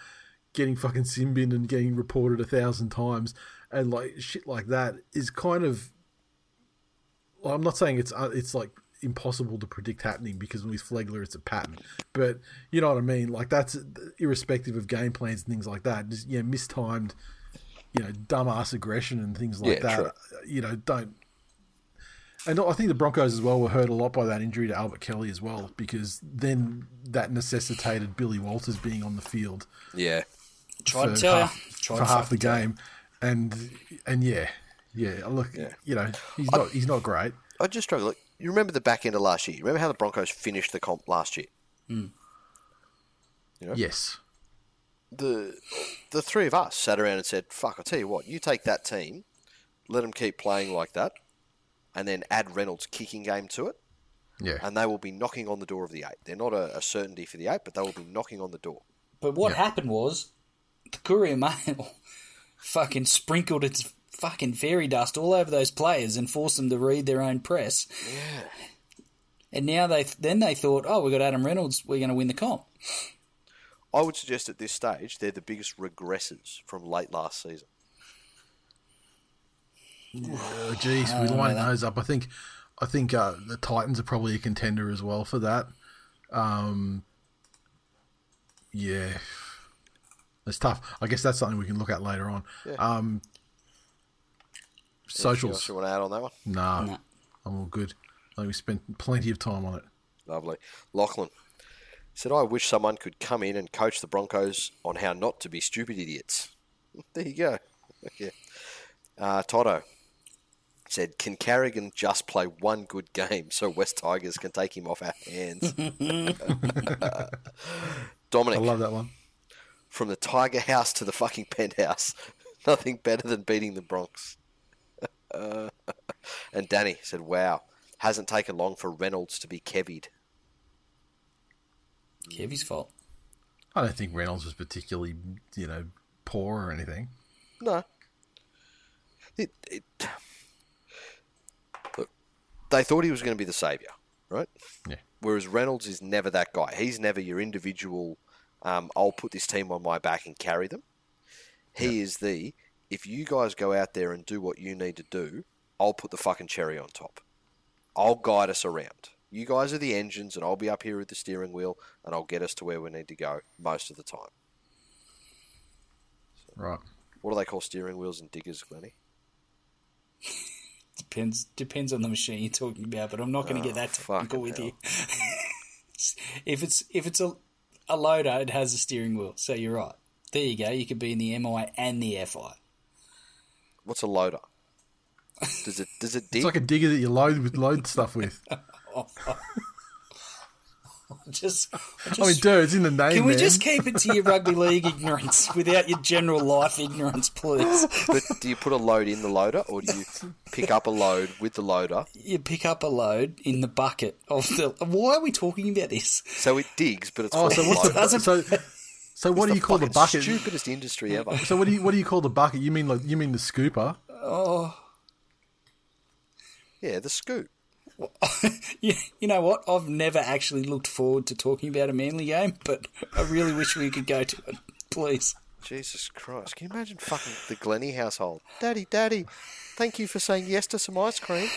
getting fucking sin-binned and getting reported 1,000 times and like shit like that is kind of. Well, I'm not saying it's like impossible to predict happening because with Flegler it's a pattern, but you know what I mean. Like that's irrespective of game plans and things like that. Just mistimed. You know, dumbass aggression and things like that. True. You know, don't. And I think the Broncos as well were hurt a lot by that injury to Albert Kelly as well, because then that necessitated Billy Walters being on the field. Yeah, for half the game, and look, you know, he's not great. I just struggle. Look, you remember the back end of last year? You remember how the Broncos finished the comp last year? Mm. You know? Yes. The three of us sat around and said, fuck, I'll tell you what, you take that team, let them keep playing like that, and then add Reynolds' kicking game to it, and they will be knocking on the door of the eight. They're not a certainty for the eight, but they will be knocking on the door. But what happened was the Courier Mail fucking sprinkled its fucking fairy dust all over those players and forced them to read their own press. Yeah. And now they thought, we've got Adam Reynolds, we're going to win the comp. I would suggest at this stage they're the biggest regressors from late last season. Oh, geez, we line those up. I think the Titans are probably a contender as well for that. It's tough. I guess that's something we can look at later on. Yeah. Socials. You want to add on that one? No, I'm all good. I think we spent plenty of time on it. Lovely. Lachlan said, I wish someone could come in and coach the Broncos on how not to be stupid idiots. There you go. Okay. To'o said, can Carrigan just play one good game so West Tigers can take him off our hands? Dominic. I love that one. From the Tiger house to the fucking penthouse. Nothing better than beating the Bronx. And Danny said, wow, hasn't taken long for Reynolds to be kevied. Kevy's fault. I don't think Reynolds was particularly, you know, poor or anything. No. Look, they thought he was going to be the saviour, right? Yeah. Whereas Reynolds is never that guy. He's never your individual, I'll put this team on my back and carry them. He is the, if you guys go out there and do what you need to do, I'll put the fucking cherry on top. I'll guide us around. You guys are the engines, and I'll be up here at the steering wheel, and I'll get us to where we need to go most of the time. So, right. What do they call steering wheels and diggers, Glenny? Depends on the machine you're talking about, but I'm not going to get that technical with you. If it's a loader, it has a steering wheel, so you're right. There you go. You could be in the MI and the FI. What's a loader? Does it dig? It's like a digger that you load stuff with. I mean, dude, it's in the name. Can we just keep it to your rugby league ignorance without your general life ignorance, please? But do you put a load in the loader, or do you pick up a load with the loader? You pick up a load in the bucket of the. Why are we talking about this? So it digs, but it's. Oh, so what's so what do you call the bucket? Stupidest industry ever. So what do you call the bucket? You mean the scooper? Oh. Yeah, the scoop. You know what? I've never actually looked forward to talking about a Manly game, but I really wish we could go to it. Please. Jesus Christ. Can you imagine fucking the Glenny household? Daddy, thank you for saying yes to some ice cream.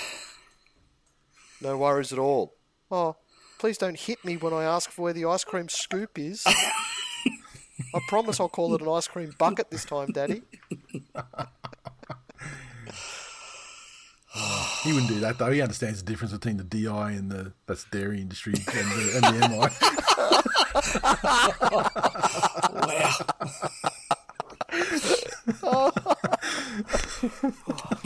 No worries at all. Oh, please don't hit me when I ask for where the ice cream scoop is. I promise I'll call it an ice cream bucket this time, Daddy. He wouldn't do that, though. He understands the difference between the DI and that's dairy industry and the MI. Wow.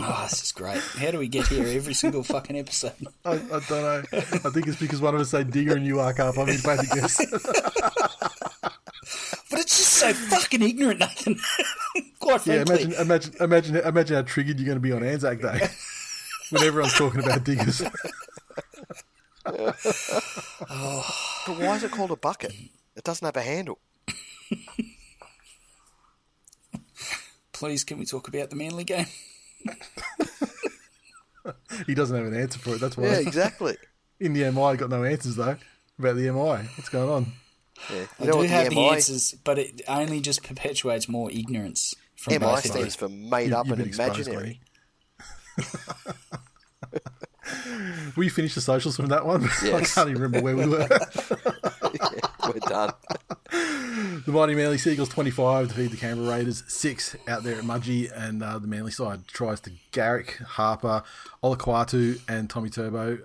Oh, this is great. How do we get here every single fucking episode? I don't know. I think it's because one of us say digger and you are carp. I mean, basically. But it's just so fucking ignorant, Nathan. Quite frankly. Yeah, imagine how triggered you're going to be on Anzac Day. When everyone's talking about diggers. But why is it called a bucket? It doesn't have a handle. Please, can we talk about the Manly game? He doesn't have an answer for it, that's why. Yeah, exactly. In the MI, got no answers, though, about the MI. What's going on? Yeah. I do have the answers, but it only just perpetuates more ignorance. From MI stands for made up and imaginary. We finished the socials from that one. Yes. I can't even remember where we were. Yeah, we're done. The mighty Manly Sea Eagles 25 defeat the Canberra Raiders 6 out there at Mudgee, and the Manly side tries to Garrick, Harper, Olakau'atu and Tommy Turbo.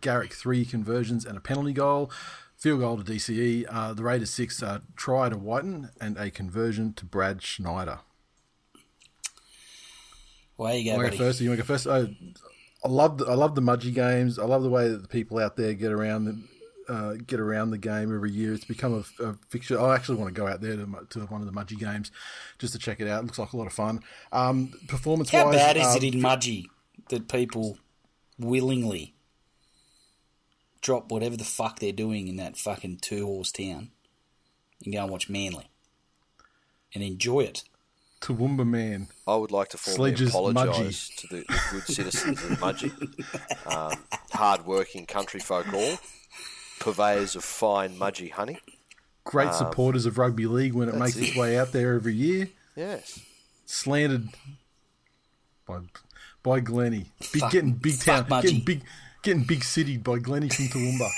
Garrick 3 conversions and a penalty goal. Field goal to DCE. The Raiders 6 try to Whiten and a conversion to Brad Schneider. Way you go, buddy. You want to go first? I love the Mudgee games. I love the way that the people out there get around the game every year. It's become a fixture. I actually want to go out there to one of the Mudgee games just to check it out. It looks like a lot of fun. Performance-wise, how bad is it in Mudgee that people willingly drop whatever the fuck they're doing in that fucking two-horse town and go and watch Manly and enjoy it? Toowoomba man. I would like to formally apologise to the good citizens of Mudgee, hard-working country folk all, purveyors of fine Mudgee honey. Great supporters of rugby league when it makes its way out there every year. Yes. Slandered by Glenny. Getting big citied by Glenny from Toowoomba.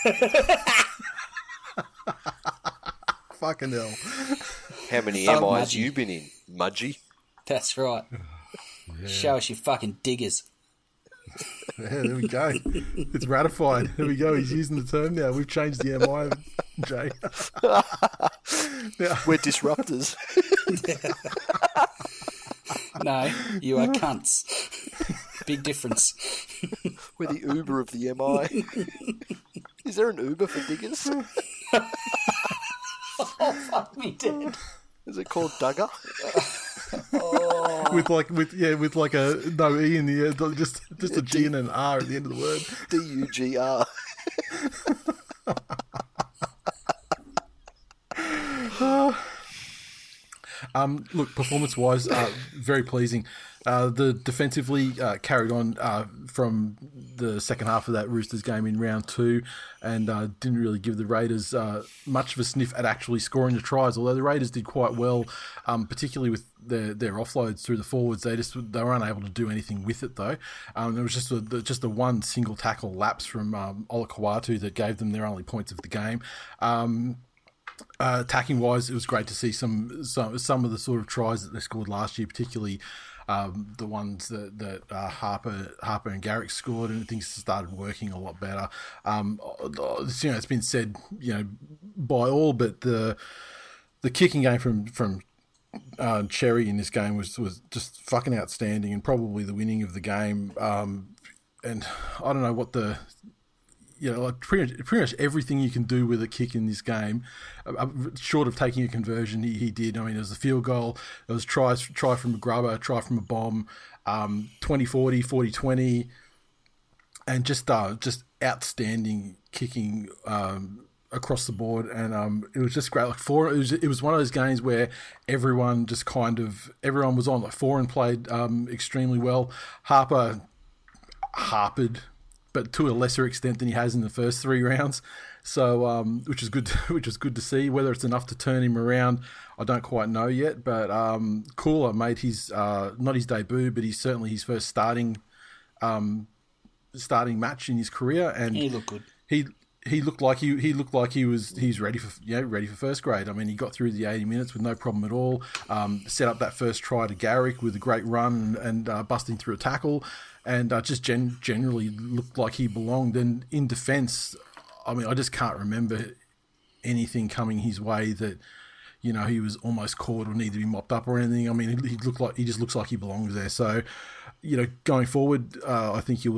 Fucking hell. How many MIs you been in, Mudgee? That's right. Yeah. Show us your fucking diggers. Yeah, there we go. It's ratified. There we go. He's using the term now. We've changed the MI, Jay. We're disruptors. No, you are cunts. Big difference. We're the Uber of the MI. Is there an Uber for diggers? Oh, fuck me, dude. Is it called Dugger? Oh. With no E in the end, just a G and an R at the end of the word. DUGR. Look, performance-wise, very pleasing. The defensively carried on from the second half of that Roosters game in round two, and didn't really give the Raiders much of a sniff at actually scoring the tries, although the Raiders did quite well, particularly with their offloads through the forwards. They were unable to do anything with it, though. There was just the one single tackle lapse from Olakau'atu that gave them their only points of the game. Attacking wise, it was great to see some of the sort of tries that they scored last year, particularly the ones that Harper and Garrick scored, and things started working a lot better. It's been said, by all, but the kicking game from Cherry in this game was just fucking outstanding, and probably the winning of the game. And I don't know what the. Pretty much everything you can do with a kick in this game, short of taking a conversion, he did. I mean, there was a field goal, there was try from a grubber, try from a bomb, 20-40, 40-20, and just outstanding kicking across the board. And it was just great. It was one of those games where everyone was on. Like Foran played extremely well. Harper harpered, but to a lesser extent than he has in the first three rounds. So, which is good to see. Whether it's enough to turn him around, I don't quite know yet. But Cooler made his not his debut, but he's certainly his first starting match in his career, and he looked good. He looked like he's ready for first grade. I mean, he got through the 80 minutes with no problem at all. Set up that first try to Garrick with a great run and busting through a tackle. And just generally looked like he belonged. And in defence, I mean, I just can't remember anything coming his way that, he was almost caught or needed to be mopped up or anything. I mean, he just looks like he belongs there. So, going forward, I think he'll.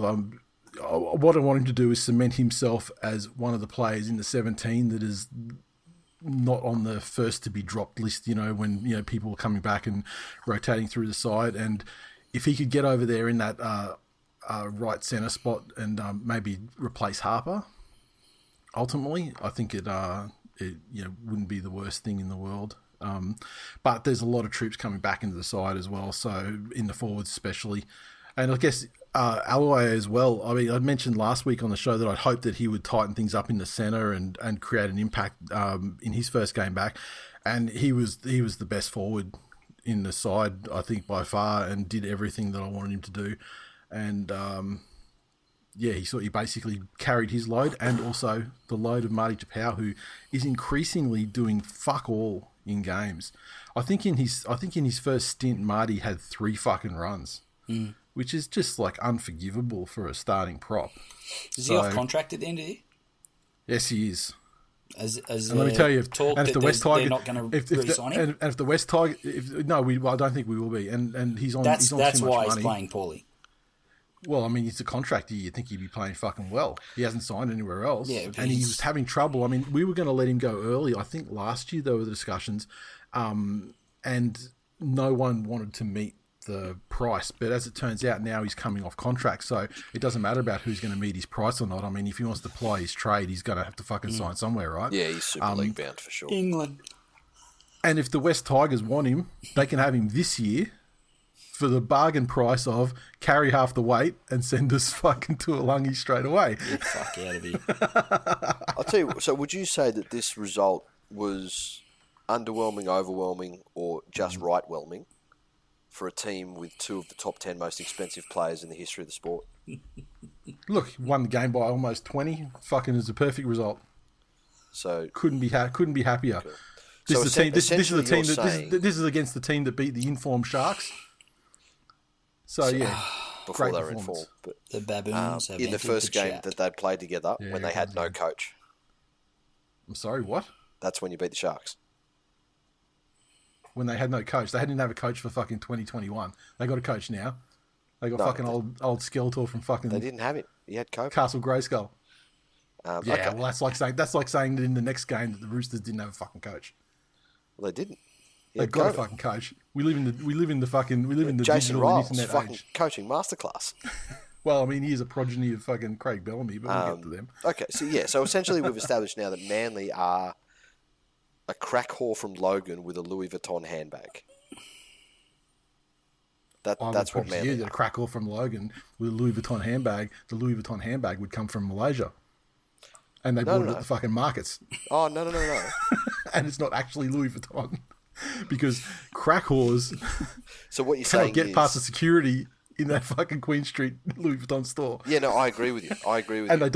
What I want him to do is cement himself as one of the players in the 17 that is not on the first to be dropped list. When people are coming back and rotating through the side. And if he could get over there in that right centre spot and maybe replace Harper, ultimately, I think it wouldn't be the worst thing in the world. But there's a lot of troops coming back into the side as well, so in the forwards especially. And I guess Alloy as well. I mean, I mentioned last week on the show that I'd hoped that he would tighten things up in the centre and create an impact in his first game back. And he was the best forward in the side, I think, by far, and did everything that I wanted him to do. And he basically carried his load, and also the load of Marty Tapau, who is increasingly doing fuck all in games. I think in his first stint, Marty had 3 fucking runs, which is just like unforgivable for a starting prop. Is he off contract at the end of it? Yes, he is. And let me tell you, and if the West Tiger, they're not going to re-sign him. And if the West Tiger, I don't think we will be. And he's on. That's too much money. He's playing poorly. Well, I mean, it's a contract year. You'd think he'd be playing fucking well. He hasn't signed anywhere else, and he was having trouble. I mean, we were going to let him go early. I think last year there were the discussions, and no one wanted to meet the price, but as it turns out, now he's coming off contract, so it doesn't matter about who's going to meet his price or not. I mean, if he wants to ply his trade, he's going to have to fucking sign somewhere, right? Yeah, he's Super League bound for sure. England. And if the West Tigers want him, they can have him this year for the bargain price of carry half the weight and send us fucking to Tuilagi straight away. Get the fuck out of here. I'll tell you, so would you say that this result was underwhelming, overwhelming, or just right-whelming for a team with 2 of the top 10 most expensive players in the history of the sport? Look, won the game by almost 20. Fucking is a perfect result. So couldn't be happier. Okay. This is against the team that beat the informed Sharks. Before they were informed, but the Baboons in the first game that they played together when they had no coach. I'm sorry, what? That's when you beat the Sharks. When they had no coach. They didn't have a coach for fucking 2021. They got a coach now. They got old Skeletor from fucking... They didn't have him. He had COVID. Castle Grayskull. Well, that's like saying that in the next game that the Roosters didn't have a fucking coach. Well, they didn't. They got COVID. A fucking coach. We live in the Jason Riles fucking age. Coaching masterclass. Well, I mean, he is a progeny of fucking Craig Bellamy, but we'll get to them. Okay, so essentially we've established now that Manly are a crack whore from Logan with a Louis Vuitton handbag. That's what Manly. I would presume that a crack whore from Logan with a Louis Vuitton handbag, the Louis Vuitton handbag would come from Malaysia. And they bought it at the fucking markets. Oh, no. And it's not actually Louis Vuitton. Because crack whores so what you're saying get past the security in that fucking Queen Street Louis Vuitton store. Yeah, no, I agree with you. And they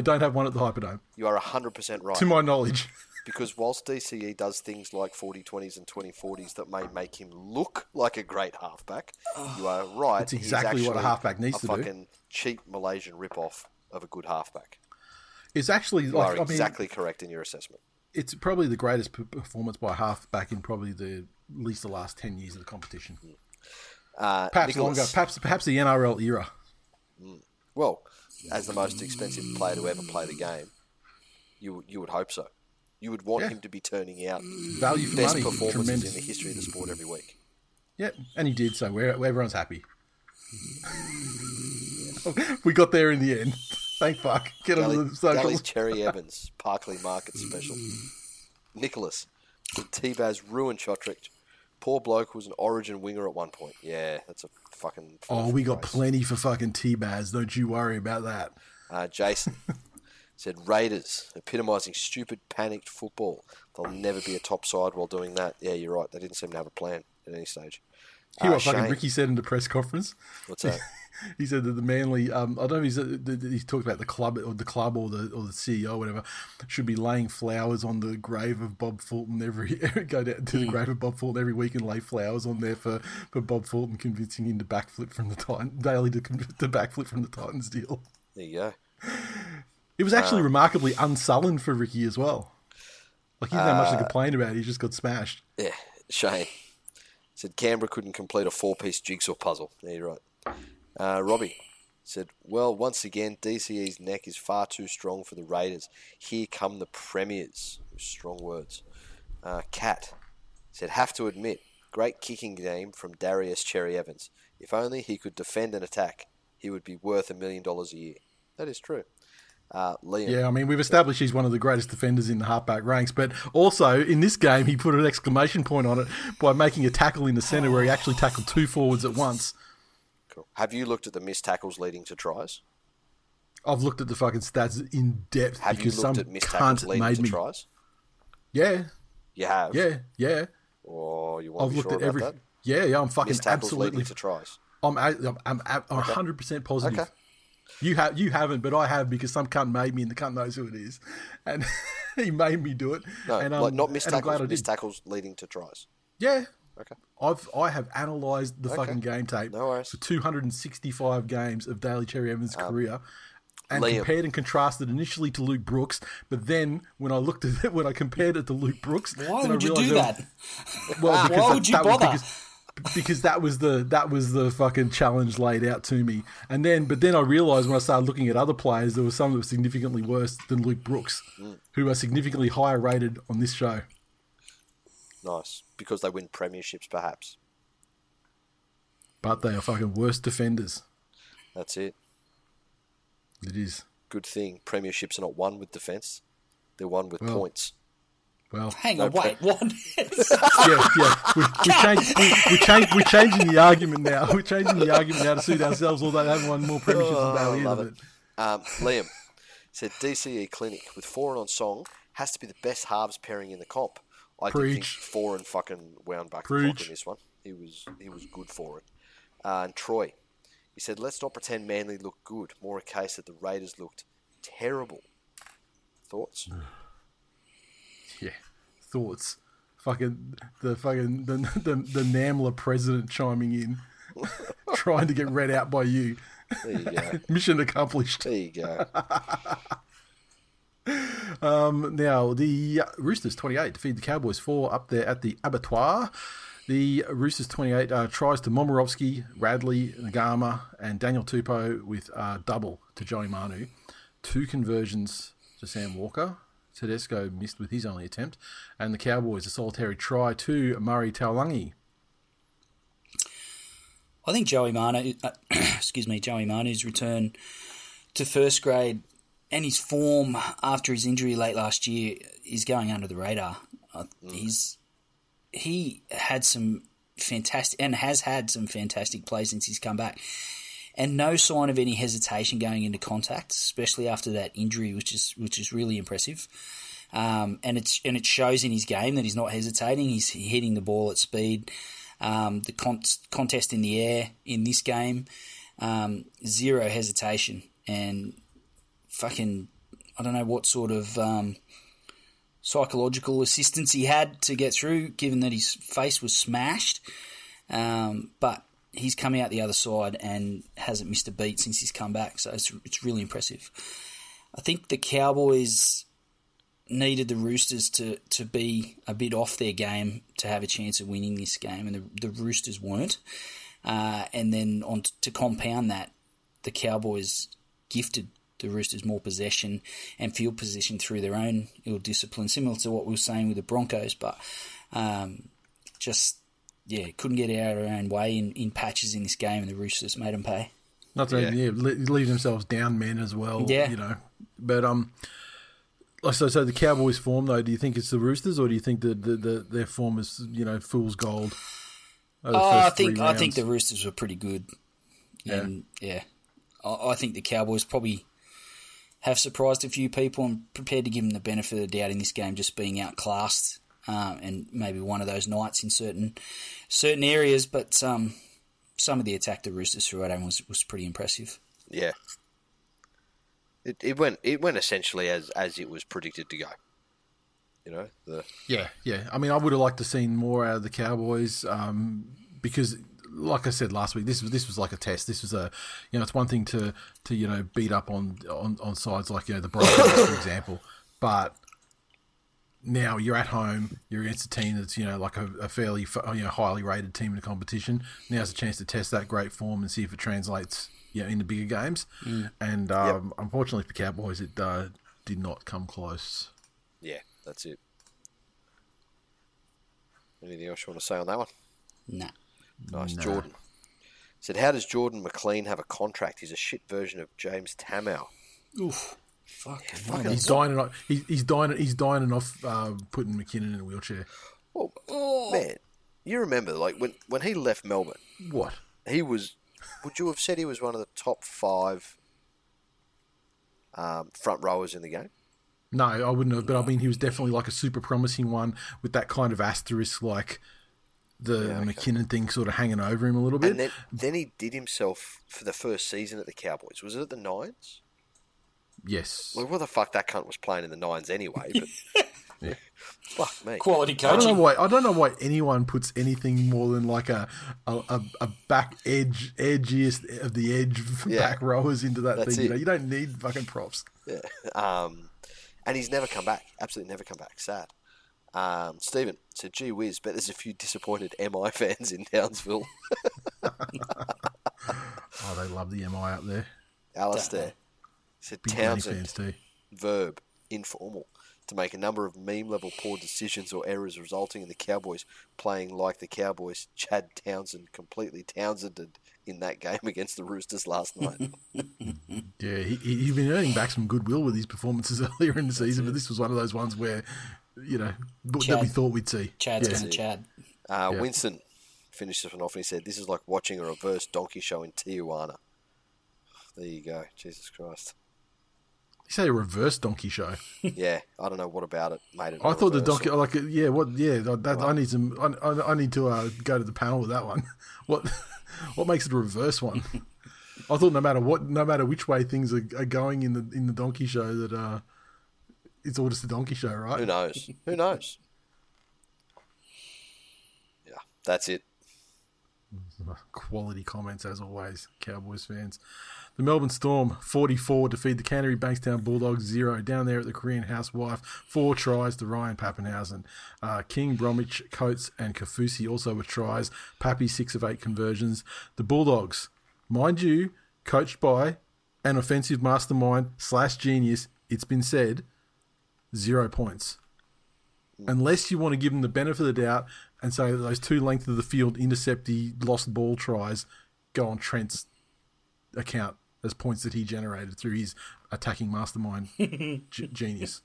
don't have one at the Hyperdome. You are 100% right. To my knowledge. Because whilst DCE does things like 40-20s and 20-40s that may make him look like a great halfback, you are right. That's exactly what a halfback needs to do. A fucking cheap Malaysian ripoff of a good halfback. It's actually... correct in your assessment. It's probably the greatest performance by a halfback in probably at least the last 10 years of the competition. Yeah. Perhaps the NRL era. Mm. Well, as the most expensive player to ever play the game, you would hope so. You would want him to be turning out value for best money performances in the history of the sport every week. Yep, and he did, so everyone's happy. We got there in the end. Thank fuck. Get on the socials. Daly's Cherry Evans, Parkley Market Special. Nicholas, T-Baz ruined Chotrick. Poor bloke was an origin winger at one point. Yeah, that's a fucking... we got plenty for fucking T-Baz. Don't you worry about that. Jason... said Raiders, epitomising stupid, panicked football. They'll never be a top side while doing that. Yeah, you're right. They didn't seem to have a plan at any stage. Hear what fucking Ricky said in the press conference? What's that? He said that the Manly, I don't know if he's talking about the club or the CEO or whatever, should be laying flowers on the grave of Bob Fulton go down to the grave of Bob Fulton every week and lay flowers on there for Bob Fulton convincing him to backflip from the Titans, Daly to backflip from the Titans deal. There you go. It was actually remarkably unsullen for Ricky as well. Like, he didn't have much to complain about. He just got smashed. Yeah, Shane said Canberra couldn't complete a four-piece jigsaw puzzle. Yeah, you're right. Robbie said, well, once again, DCE's neck is far too strong for the Raiders. Here come the Premiers. Strong words. Kat said, have to admit, great kicking game from Darius Cherry Evans. If only he could defend and attack, he would be worth $1 million a year. That is true. Liam. Yeah, I mean, we've established he's one of the greatest defenders in the halfback ranks, but also in this game he put an exclamation point on it by making a tackle in the centre where he actually tackled two forwards at once. Cool. Have you looked at the missed tackles leading to tries? I've looked at the fucking stats in depth. Have because you looked some at missed tackles leading to tries? Yeah. You have? Yeah. Oh, you want to be sure about that? Yeah, I'm fucking missed tackles leading to tries. I'm 100% positive. Okay. You haven't, but I have because some cunt made me, and the cunt knows who it is, and he made me do it. No, and, not missed tackles. Missed tackles leading to tries. Yeah. Okay. I have analysed the fucking game tape for 265 games of Daly Cherry Evans' career, and Liam. Compared and contrasted initially to Luke Brooks, but then when I looked at it, when I compared it to Luke Brooks, why would you do that? Well, why would you bother? Because that was the fucking challenge laid out to me, but then I realised when I started looking at other players, there were some that were significantly worse than Luke Brooks, who are significantly higher rated on this show. Nice, because they win premierships, perhaps. But they are fucking worse defenders. That's it. It is. Good thing premierships are not won with defence; they're won with points. Well, wait, what? yeah. We're changing the argument now. We're changing the argument now to suit ourselves, although they haven't won more premierships than Daly it. Liam said DCE Clinic with Foran on Song has to be the best halves pairing in the comp. I think Foran fucking wound back the clock in this one. He was good for it. And Troy, he said, let's not pretend Manly looked good. More a case that the Raiders looked terrible. Thoughts? Yeah, thoughts. Fucking the NAMLA president chiming in, trying to get read out by you. There you go. Mission accomplished. There you go. Now the Roosters 28 defeat the Cowboys 4 up there at the abattoir. The Roosters 28 tries to Momorowski, Radley, Ngama, and Daniel Tupou with double to Joey Manu, 2 conversions to Sam Walker. Tedesco missed with his only attempt, and the Cowboys a solitary try to Murray Taulangi. I think Joey Manu's return to first grade and his form after his injury late last year is going under the radar. He had some fantastic, and has had some fantastic plays since he's come back, and no sign of any hesitation going into contact, especially after that injury, which is really impressive. And it shows in his game that he's not hesitating. He's hitting the ball at speed. The contest in the air in this game, zero hesitation, and fucking I don't know what sort of psychological assistance he had to get through, given that his face was smashed. But he's come out the other side and hasn't missed a beat since he's come back, so it's really impressive. I think the Cowboys needed the Roosters to be a bit off their game to have a chance of winning this game, and the Roosters weren't. And then on to compound that, the Cowboys gifted the Roosters more possession and field position through their own ill-discipline, similar to what we were saying with the Broncos, but couldn't get out of our own way in patches in this game, and the Roosters made them pay. Leave themselves down men as well, you know. But So the Cowboys' form, though, do you think it's the Roosters, or do you think that their form is, you know, fool's gold? I think the Roosters were pretty good. And, I think the Cowboys probably have surprised a few people, and prepared to give them the benefit of the doubt in this game, just being outclassed, and maybe one of those nights in certain areas. But some of the attack the Roosters threw at him was pretty impressive. Yeah. It went essentially as it was predicted to go. You know? I mean, I would have liked to seen more out of the Cowboys, because, like I said last week, this was like a test. This was a, you know, it's one thing to you know, beat up on sides like, you know, the Broncos, for example, but now you're at home, you're against a team that's, you know, like a fairly, you know, highly rated team in the competition. Now's a chance to test that great form and see if it translates, you know, in the bigger games. And unfortunately for Cowboys, it did not come close. Yeah, that's it. Anything else you want to say on that one? Nah. Nice. Nah. Jordan said, how does Jordan McLean have a contract? He's a shit version of James Tamau. Oof. Fuck. He's dining off putting McKinnon in a wheelchair. Well, man, you remember, like, when he left Melbourne, what? He was... Would you have said he was one of the top five front rowers in the game? No, I wouldn't have. But I mean, he was definitely like a super promising one, with that kind of asterisk, like the McKinnon thing sort of hanging over him a little bit. And then he did himself for the first season at the Cowboys. Was it at the Nines? Yes. Well, what the fuck? That cunt was playing in the Nines anyway. But yeah. Fuck me. Quality coaching. I don't know why anyone puts anything more than like a back edgiest of the edge back rowers into that thing. You know, you don't need fucking props. Yeah. And he's never come back. Absolutely never come back. Sad. Stephen said, "Gee whiz, but there's a few disappointed MI fans in Townsville." Oh, they love the MI out there. Alistair said, "Townsville verb informal." To make a number of meme-level poor decisions or errors resulting in the Cowboys playing like the Cowboys. Chad Townsend completely Townsended in that game against the Roosters last night. Yeah, he's been earning back some goodwill with his performances earlier in the season, but this was one of those ones where, you know, that we thought we'd see. Chad's going to Chad. Winston finished this one off and he said, this is like watching a reverse donkey show in Tijuana. There you go. Jesus Christ. You say a reverse donkey show. Yeah, I don't know what about it made it. I thought the donkey, like, yeah, what? Yeah, that, right. I need to go to the panel with that one. What makes it a reverse one? I thought no matter which way things are going in the donkey show, that it's all just a donkey show, right? Who knows? Yeah, that's it. Quality comments as always, Cowboys fans. The Melbourne Storm 44 defeat the Canterbury Bankstown Bulldogs 0 down there at the Korean Housewife. 4 tries to Ryan Pappenhausen. King, Bromwich, Coates and Kafusi also were tries. Pappy 6 of 8 conversions. The Bulldogs, mind you, coached by an offensive mastermind / genius, it's been said, 0 points. Unless you want to give them the benefit of the doubt and say that those 2 length of the field intercepty lost ball tries go on Trent's account as points that he generated through his attacking mastermind genius.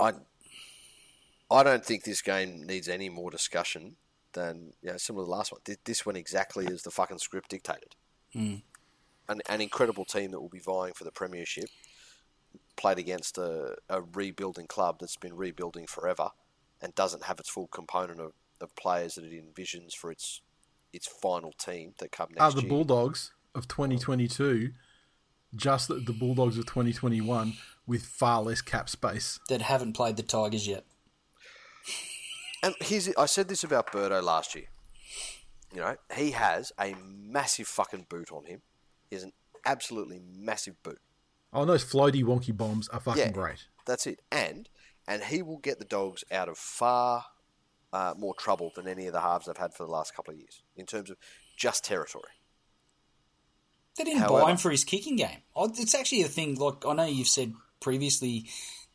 I don't think this game needs any more discussion than, you know, similar to the last one. This one exactly is the fucking script dictated. Mm. An incredible team that will be vying for the premiership, played against a rebuilding club that's been rebuilding forever and doesn't have its full component of players that it envisions for its final team that come next year. Are the Bulldogs of 2022 just the Bulldogs of 2021 with far less cap space? That haven't played the Tigers yet. And I said this about Birdo last year. You know, he has a massive fucking boot on him. He has an absolutely massive boot. Oh, and those floaty wonky bombs are fucking great. That's it. And he will get the Dogs out of far more trouble than any of the halves they've had for the last couple of years in terms of just territory. They didn't buy him for his kicking game. It's actually a thing, like, I know you've said previously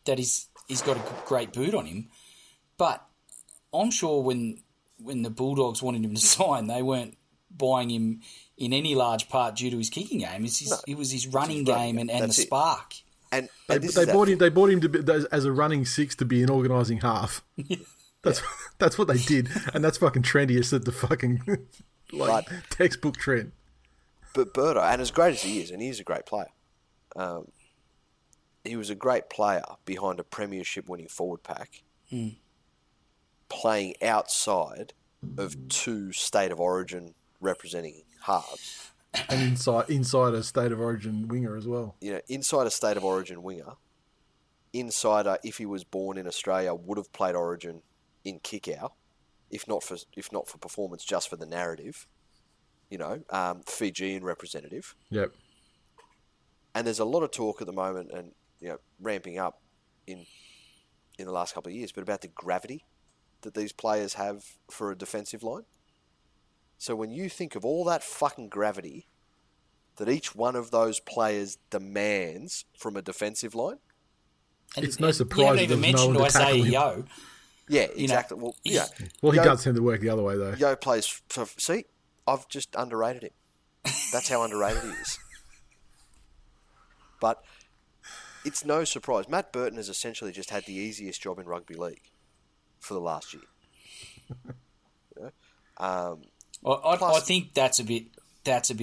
that he's got a great boot on him, but I'm sure when the Bulldogs wanted him to sign, they weren't buying him in any large part due to his kicking game. It was his running game and the spark. They bought him to be, as a running six to be an organising half. That's what they did, and that's fucking trendy. It's the fucking textbook trend. But Birdo, and as great as he is, and he's a great player, he was a great player behind a premiership winning forward pack, playing outside of two State of Origin representing halves. And inside a State of Origin winger as well. You know, inside a State of Origin winger, insider, if he was born in Australia, would have played Origin in kick-out, if not for performance, just for the narrative. You know, Fijian representative. Yep. And there's a lot of talk at the moment, and you know, ramping up in the last couple of years, but about the gravity that these players have for a defensive line. So when you think of all that fucking gravity that each one of those players demands from a defensive line, it's no surprise that there's no one to tackle him. Yeah, exactly. You know, well, he does seem to work the other way though. Yo plays for. See, I've just underrated him. That's how underrated he is. But it's no surprise. Matt Burton has essentially just had the easiest job in rugby league for the last year. Yeah. I think that's a bit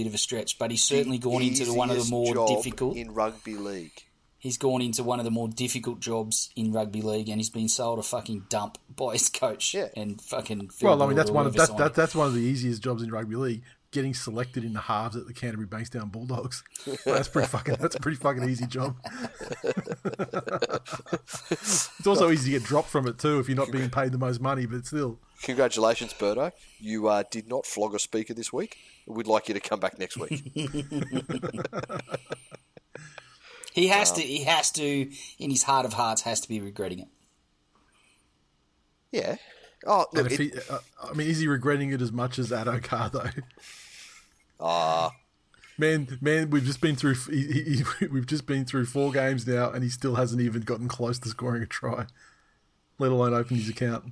of a stretch, but he's certainly gone into one of the more difficult in rugby league. He's gone into one of the more difficult jobs in rugby league, and he's been sold a fucking dump by his coach. Yeah. And fucking. Well, I mean, that's one of the easiest jobs in rugby league. Getting selected in the halves at the Canterbury Bankstown Bulldogs. That's a pretty fucking easy job. It's also easy to get dropped from it too if you're not being paid the most money, but still. Congratulations, Birdo. You did not flog a speaker this week. We'd like you to come back next week. He has to. He has to. In his heart of hearts, has to be regretting it. Yeah. Oh, look, and is he regretting it as much as Adokar though? Man, we've just been through. We've just been through 4 games now, and he still hasn't even gotten close to scoring a try, let alone open his account.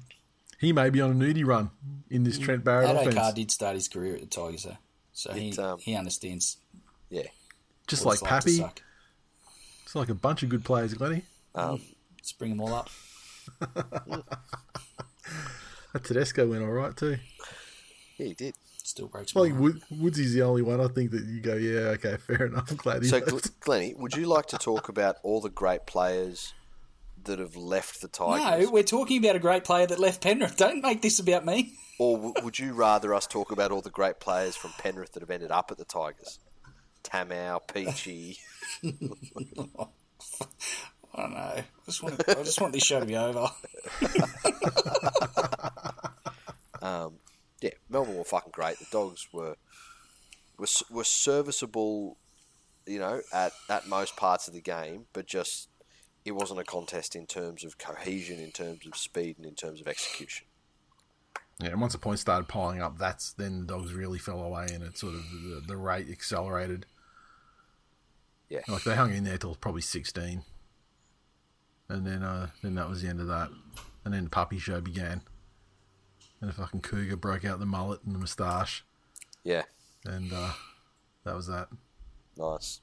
He may be on a nudie run in this Trent Barrett offense. Adokar did start his career at the Tigers, though, so he understands. Yeah, just like Pappy. It's like a bunch of good players, Glenny. Let's bring them all up. That Tedesco went all right too. Yeah, he did. Still breaks my heart. Woodsy's the only one I think that you go, yeah, okay, fair enough. I'm glad he left. So, Glenny, would you like to talk about all the great players that have left the Tigers? No, we're talking about a great player that left Penrith. Don't make this about me. Or would you rather us talk about all the great players from Penrith that have ended up at the Tigers? Tamau, Peachy. I don't know. I just want this show to be over. Yeah, Melbourne were fucking great. The Dogs were serviceable, you know, at most parts of the game, but just it wasn't a contest in terms of cohesion, in terms of speed, and in terms of execution. Yeah, and once the points started piling up, then the Dogs really fell away, and it sort of the rate accelerated. Yeah, like they hung in there till probably 16, and then that was the end of that, and then the puppy show began, and the fucking cougar broke out the mullet and the moustache. Yeah, and that was that. Nice.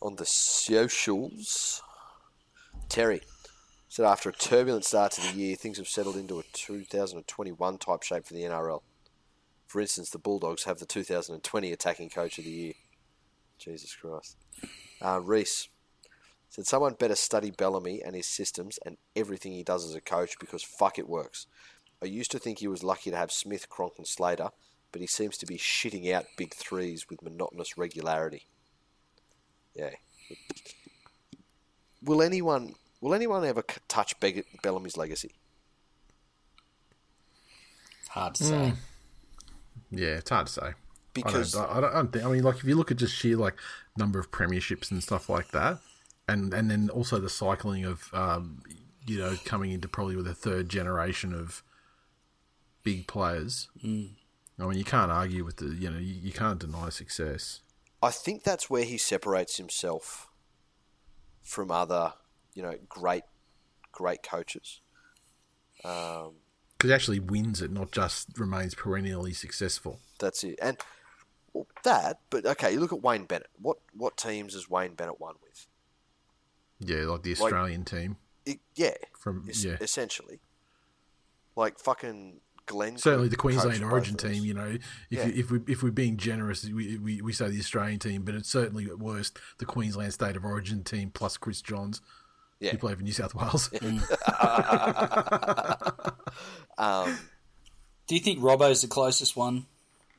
On the socials, Terry said after a turbulent start to the year, things have settled into a 2021 type shape for the NRL. For instance, the Bulldogs have the 2020 attacking coach of the year. Jesus Christ. Reese said, someone better study Bellamy and his systems and everything he does as a coach, because fuck, it works. I used to think he was lucky to have Smith, Cronk and Slater, but he seems to be shitting out big threes with monotonous regularity. Yeah. Will anyone ever touch Bellamy's legacy? Hard to say. Yeah, it's hard to say. Because I mean, like, if you look at just sheer like number of premierships and stuff like that, and then also the cycling of you know, coming into probably with a third generation of big players. Mm. I mean, you can't argue with the, you know, you can't deny success. I think that's where he separates himself from other, you know, great coaches. Because he actually wins it, not just remains perennially successful. That's it. And well, that, but okay, you look at Wayne Bennett. What teams has Wayne Bennett won with? Yeah, like the Australian team. Essentially. Like fucking Glenn. Certainly the Queensland Origin team, you know. If we're being generous, we say the Australian team, but it's certainly at worst the Queensland State of Origin team plus Chris Johns, who played for New South Wales. Yeah. Do you think Robbo's the closest one?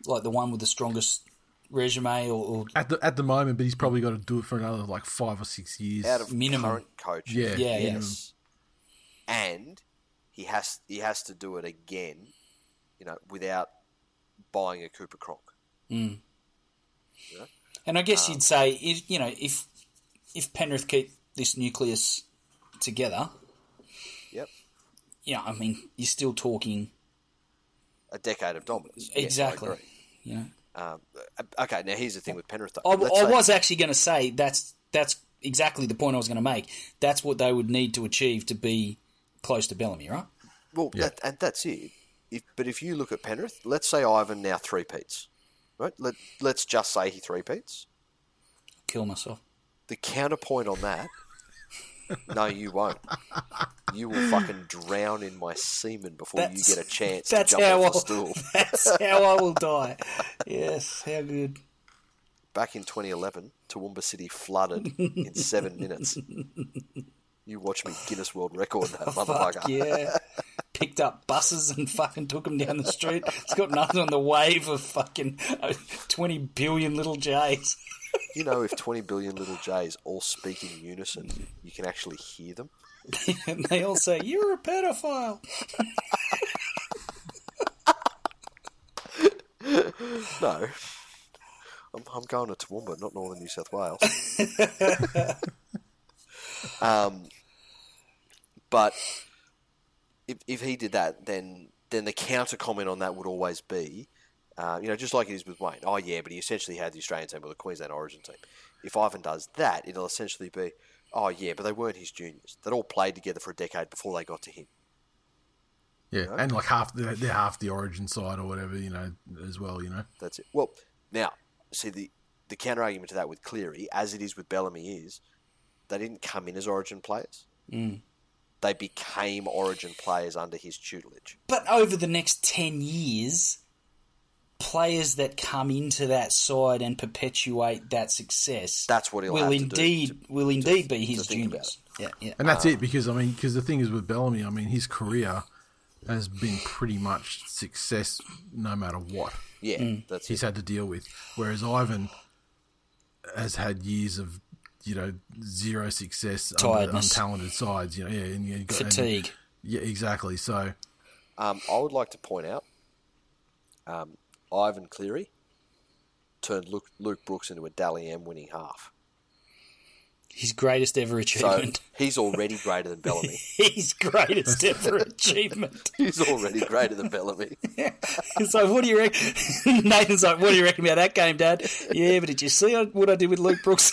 Like the one with the strongest resume, or at the moment, but he's probably got to do it for another like 5 or 6 years out of minimum current coach. Yes. And he has to do it again, you know, without buying a Cooper Cronk. Mm. You know? And I guess you'd say, if Penrith keep this nucleus together, yep. Yeah, I mean, you're still talking a decade of dominance. Exactly. Yes, yeah. Okay, now here's the thing with Penrith. I was actually going to say that's exactly the point I was going to make. That's what they would need to achieve to be close to Bellamy, right? Well, yeah. That's it. But if you look at Penrith, let's say Ivan now three-peats, right? Let's just say he three-peats. Kill myself. The counterpoint on that, no, you won't. You will fucking drown in my semen before you get a chance to jump off the stool. That's how I will die. Yes, how good. Back in 2011, Toowoomba City flooded in 7 minutes. You watched me Guinness World Record that motherfucker. Yeah. Picked up buses and fucking took them down the street. It's got nothing on the wave of fucking 20 billion little J's. You know, if 20 billion little J's all speak in unison, you can actually hear them. And they all say, "You're a pedophile." No. I'm going to Toowoomba, not northern New South Wales. But if he did that, then the counter comment on that would always be, you know, just like it is with Wayne. Oh, yeah, but he essentially had the Australian team or the Queensland Origin team. If Ivan does that, it'll essentially be, oh, yeah, but they weren't his juniors. They'd all played together for a decade before they got to him. Yeah, you know? And like they're half the Origin side or whatever, you know, as well, you know. That's it. Well, now, see, the counter-argument to that with Cleary, as it is with Bellamy, is they didn't come in as Origin players. Mm. They became Origin players under his tutelage. But over the next 10 years... players that come into that side and perpetuate that success—that's what will indeed be his juniors. Yeah. And that's it, because I mean, because the thing is with Bellamy, I mean, his career has been pretty much success no matter what. Yeah, he's had to deal with. Whereas Ivan has had years of, you know, zero success, untalented sides. You know, and fatigue. Yeah, exactly. So, I would like to point out. Ivan Cleary turned Luke Brooks into a Dally M winning half. His greatest ever achievement. So he's already greater than Bellamy. His greatest ever achievement. He's already greater than Bellamy. It's like, what do you reckon? Nathan's like, what do you reckon about that game, Dad? Yeah, but did you see what I did with Luke Brooks?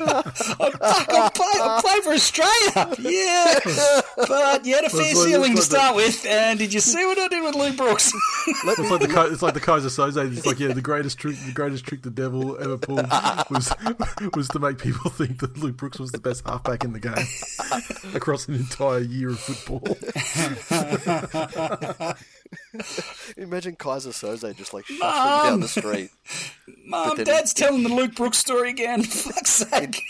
I'm playing for Australia. Yeah. But you had a fair ceiling to start with, and did you see what I did with Lou Brooks? It's like the Kaiser Soze. It's like, yeah, the greatest trick the devil ever pulled was to make people think that Lou Brooks was the best halfback in the game across an entire year of football. Imagine Kaiser Soze just like shuffling down the street. Mom, Dad's telling the Luke Brooks story again. Fuck's sake.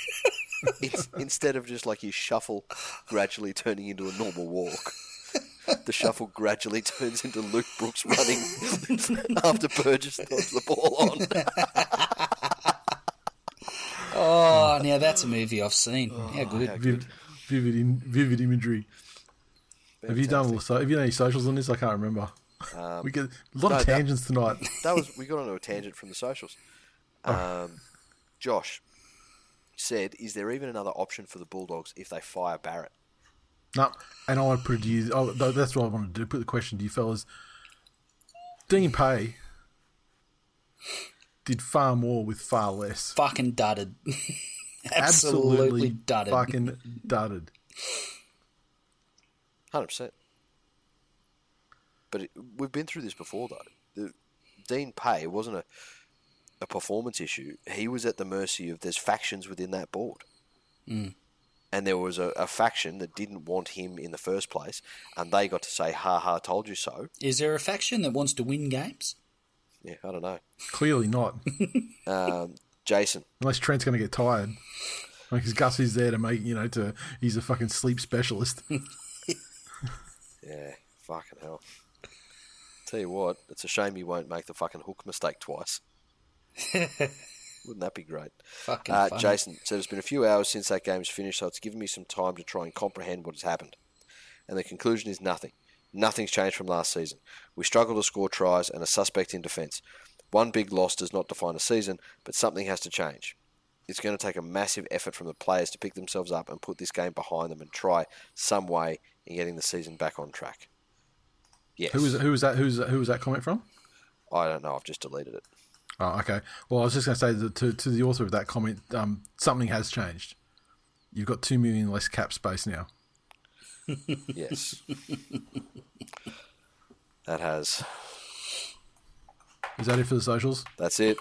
Instead of just like his shuffle gradually turning into a normal walk, the shuffle gradually turns into Luke Brooks running after Burgess throws the ball on. Oh, now that's a movie I've seen. How good. Vivid imagery. Fantastic. Have you done any socials on this? I can't remember. We get a lot of tangents tonight. We got onto a tangent from the socials. Josh said, "Is there even another option for the Bulldogs if they fire Barrett?" No, and I want to put it to you. That's what I wanted to do. Put the question to you, fellas. Dean Pay did far more with far less. Fucking dudded. Absolutely dudded. Fucking dudded. 100%. But we've been through this before, though. Dean Pay wasn't a performance issue. He was at the mercy of there's factions within that board. Mm. And there was a faction that didn't want him in the first place, and they got to say, ha ha, told you so. Is there a faction that wants to win games? Yeah, I don't know. Clearly not. Jason. Unless Trent's going to get tired. Because Gus is there to make, he's a fucking sleep specialist. Yeah, fucking hell. Tell you what, it's a shame he won't make the fucking hook mistake twice. Wouldn't that be great? Fucking Jason said, it's been a few hours since that game's finished, so it's given me some time to try and comprehend what has happened. And the conclusion is nothing. Nothing's changed from last season. We struggle to score tries and are suspect in defence. One big loss does not define a season, but something has to change. It's going to take a massive effort from the players to pick themselves up and put this game behind them and try some way in getting the season back on track. Yes. Who was that comment from? I don't know. I've just deleted it. Oh, okay. Well, I was just going to say that to the author of that comment, something has changed. You've got 2 million less cap space now. Yes. That has. Is that it for the socials? That's it.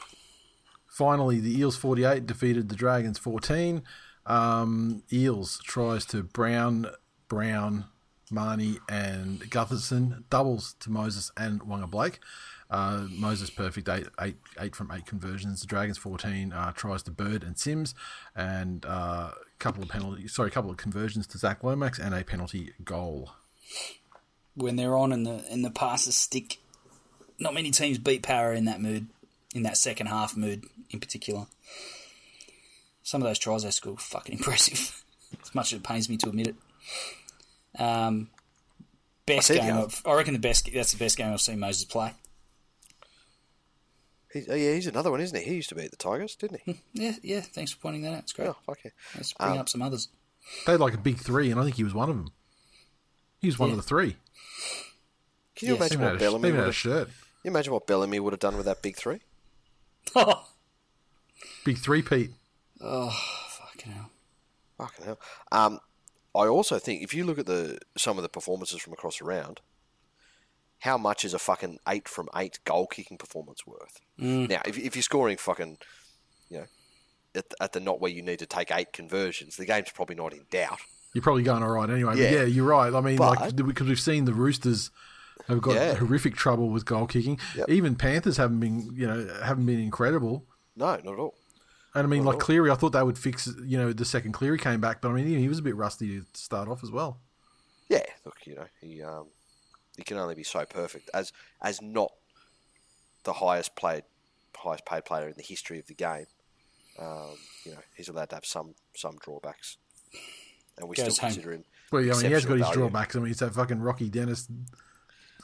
Finally, the Eels 48 defeated the Dragons 14. Eels tries to Brown, Marnie and Gutherson, doubles to Moses and Wonga Blake. Moses perfect, eight from eight conversions. The Dragons 14 tries to Bird and Sims, and a couple of conversions to Zach Lomax and a penalty goal. When they're on and the passes stick, not many teams beat Power in that mood. In that second half mood in particular. Some of those tries they scored fucking impressive. As much as it pains me to admit it. That's the best game I've seen Moses play. He's another one, isn't he? He used to be at the Tigers, didn't he? Yeah, thanks for pointing that out. It's great. Oh, okay. Let's bring up some others. They had like a big three, and I think he was one of them. He was one of the three. Can you imagine what Bellamy would have... shirt. You imagine what Bellamy would have done with that big three? Big three, Pete. Oh, fucking hell. Fucking hell. I also think, if you look at some of the performances from across the round, how much is a fucking 8 from 8 goal-kicking performance worth? Mm. Now, if you're scoring fucking, at the knot where you need to take 8 conversions, the game's probably not in doubt. You're probably going all right anyway. Yeah, but yeah you're right. I mean, because we've seen the Roosters... have got horrific trouble with goal kicking. Yep. Even Panthers haven't been incredible. No, not at all. And I mean, not like Cleary, I thought they would fix. The second Cleary came back, but I mean, he was a bit rusty to start off as well. Yeah, look, he can only be so perfect as not the highest paid player in the history of the game. He's allowed to have some drawbacks, and we still consider him. Well, yeah, I mean, he has got his drawbacks. I mean, it's that fucking Rocky Dennis.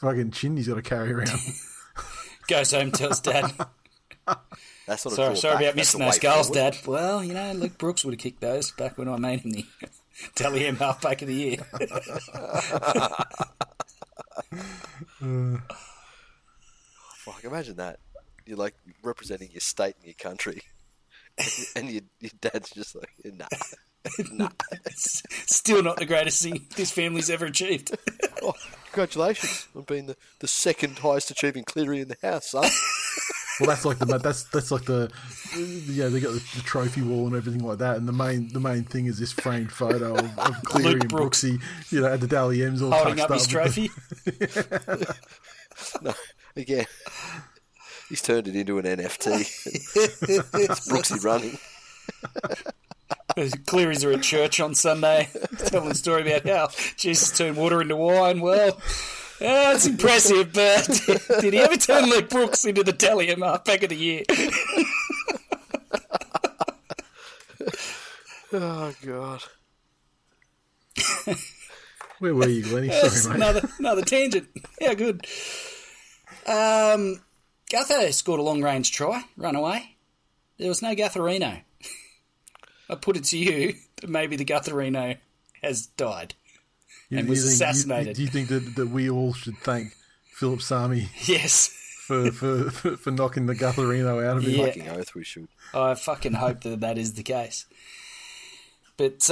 Fucking chin he's got to carry around. Goes home, tells Dad. That's not sorry about missing those goals, Dad. Well, Luke Brooks would have kicked those back when I made him the Tally M halfback of the year. Fuck! Imagine that. You're like representing your state and your country, And your dad's just like, nah. Still not the greatest thing this family's ever achieved. Oh, congratulations on being the second highest achieving Cleary in the house, son. Well, that's like the yeah, they got the trophy wall and everything like that, and the main thing is this framed photo of Cleary and Brooksy, you know, at the Daly M's all holding up his trophy. No, again, he's turned it into an NFT. It's Brooksy running. Clearys are at church on Sunday, telling the story about how Jesus turned water into wine. Well, that's impressive, but did he ever turn Luke Brooks into the Dalian back of the year? Oh, God. Where were you, Glennie? Sorry, mate. Another tangent. Yeah, good. Gutho scored a long-range try, run away. There was no Gutherino. I put it to you that maybe the Gutherino has died and was assassinated. Do you think that we all should thank Philip Sami? Yes. for knocking the Gutherino out of him? Yeah. Fucking oath we should. I fucking hope that is the case. But,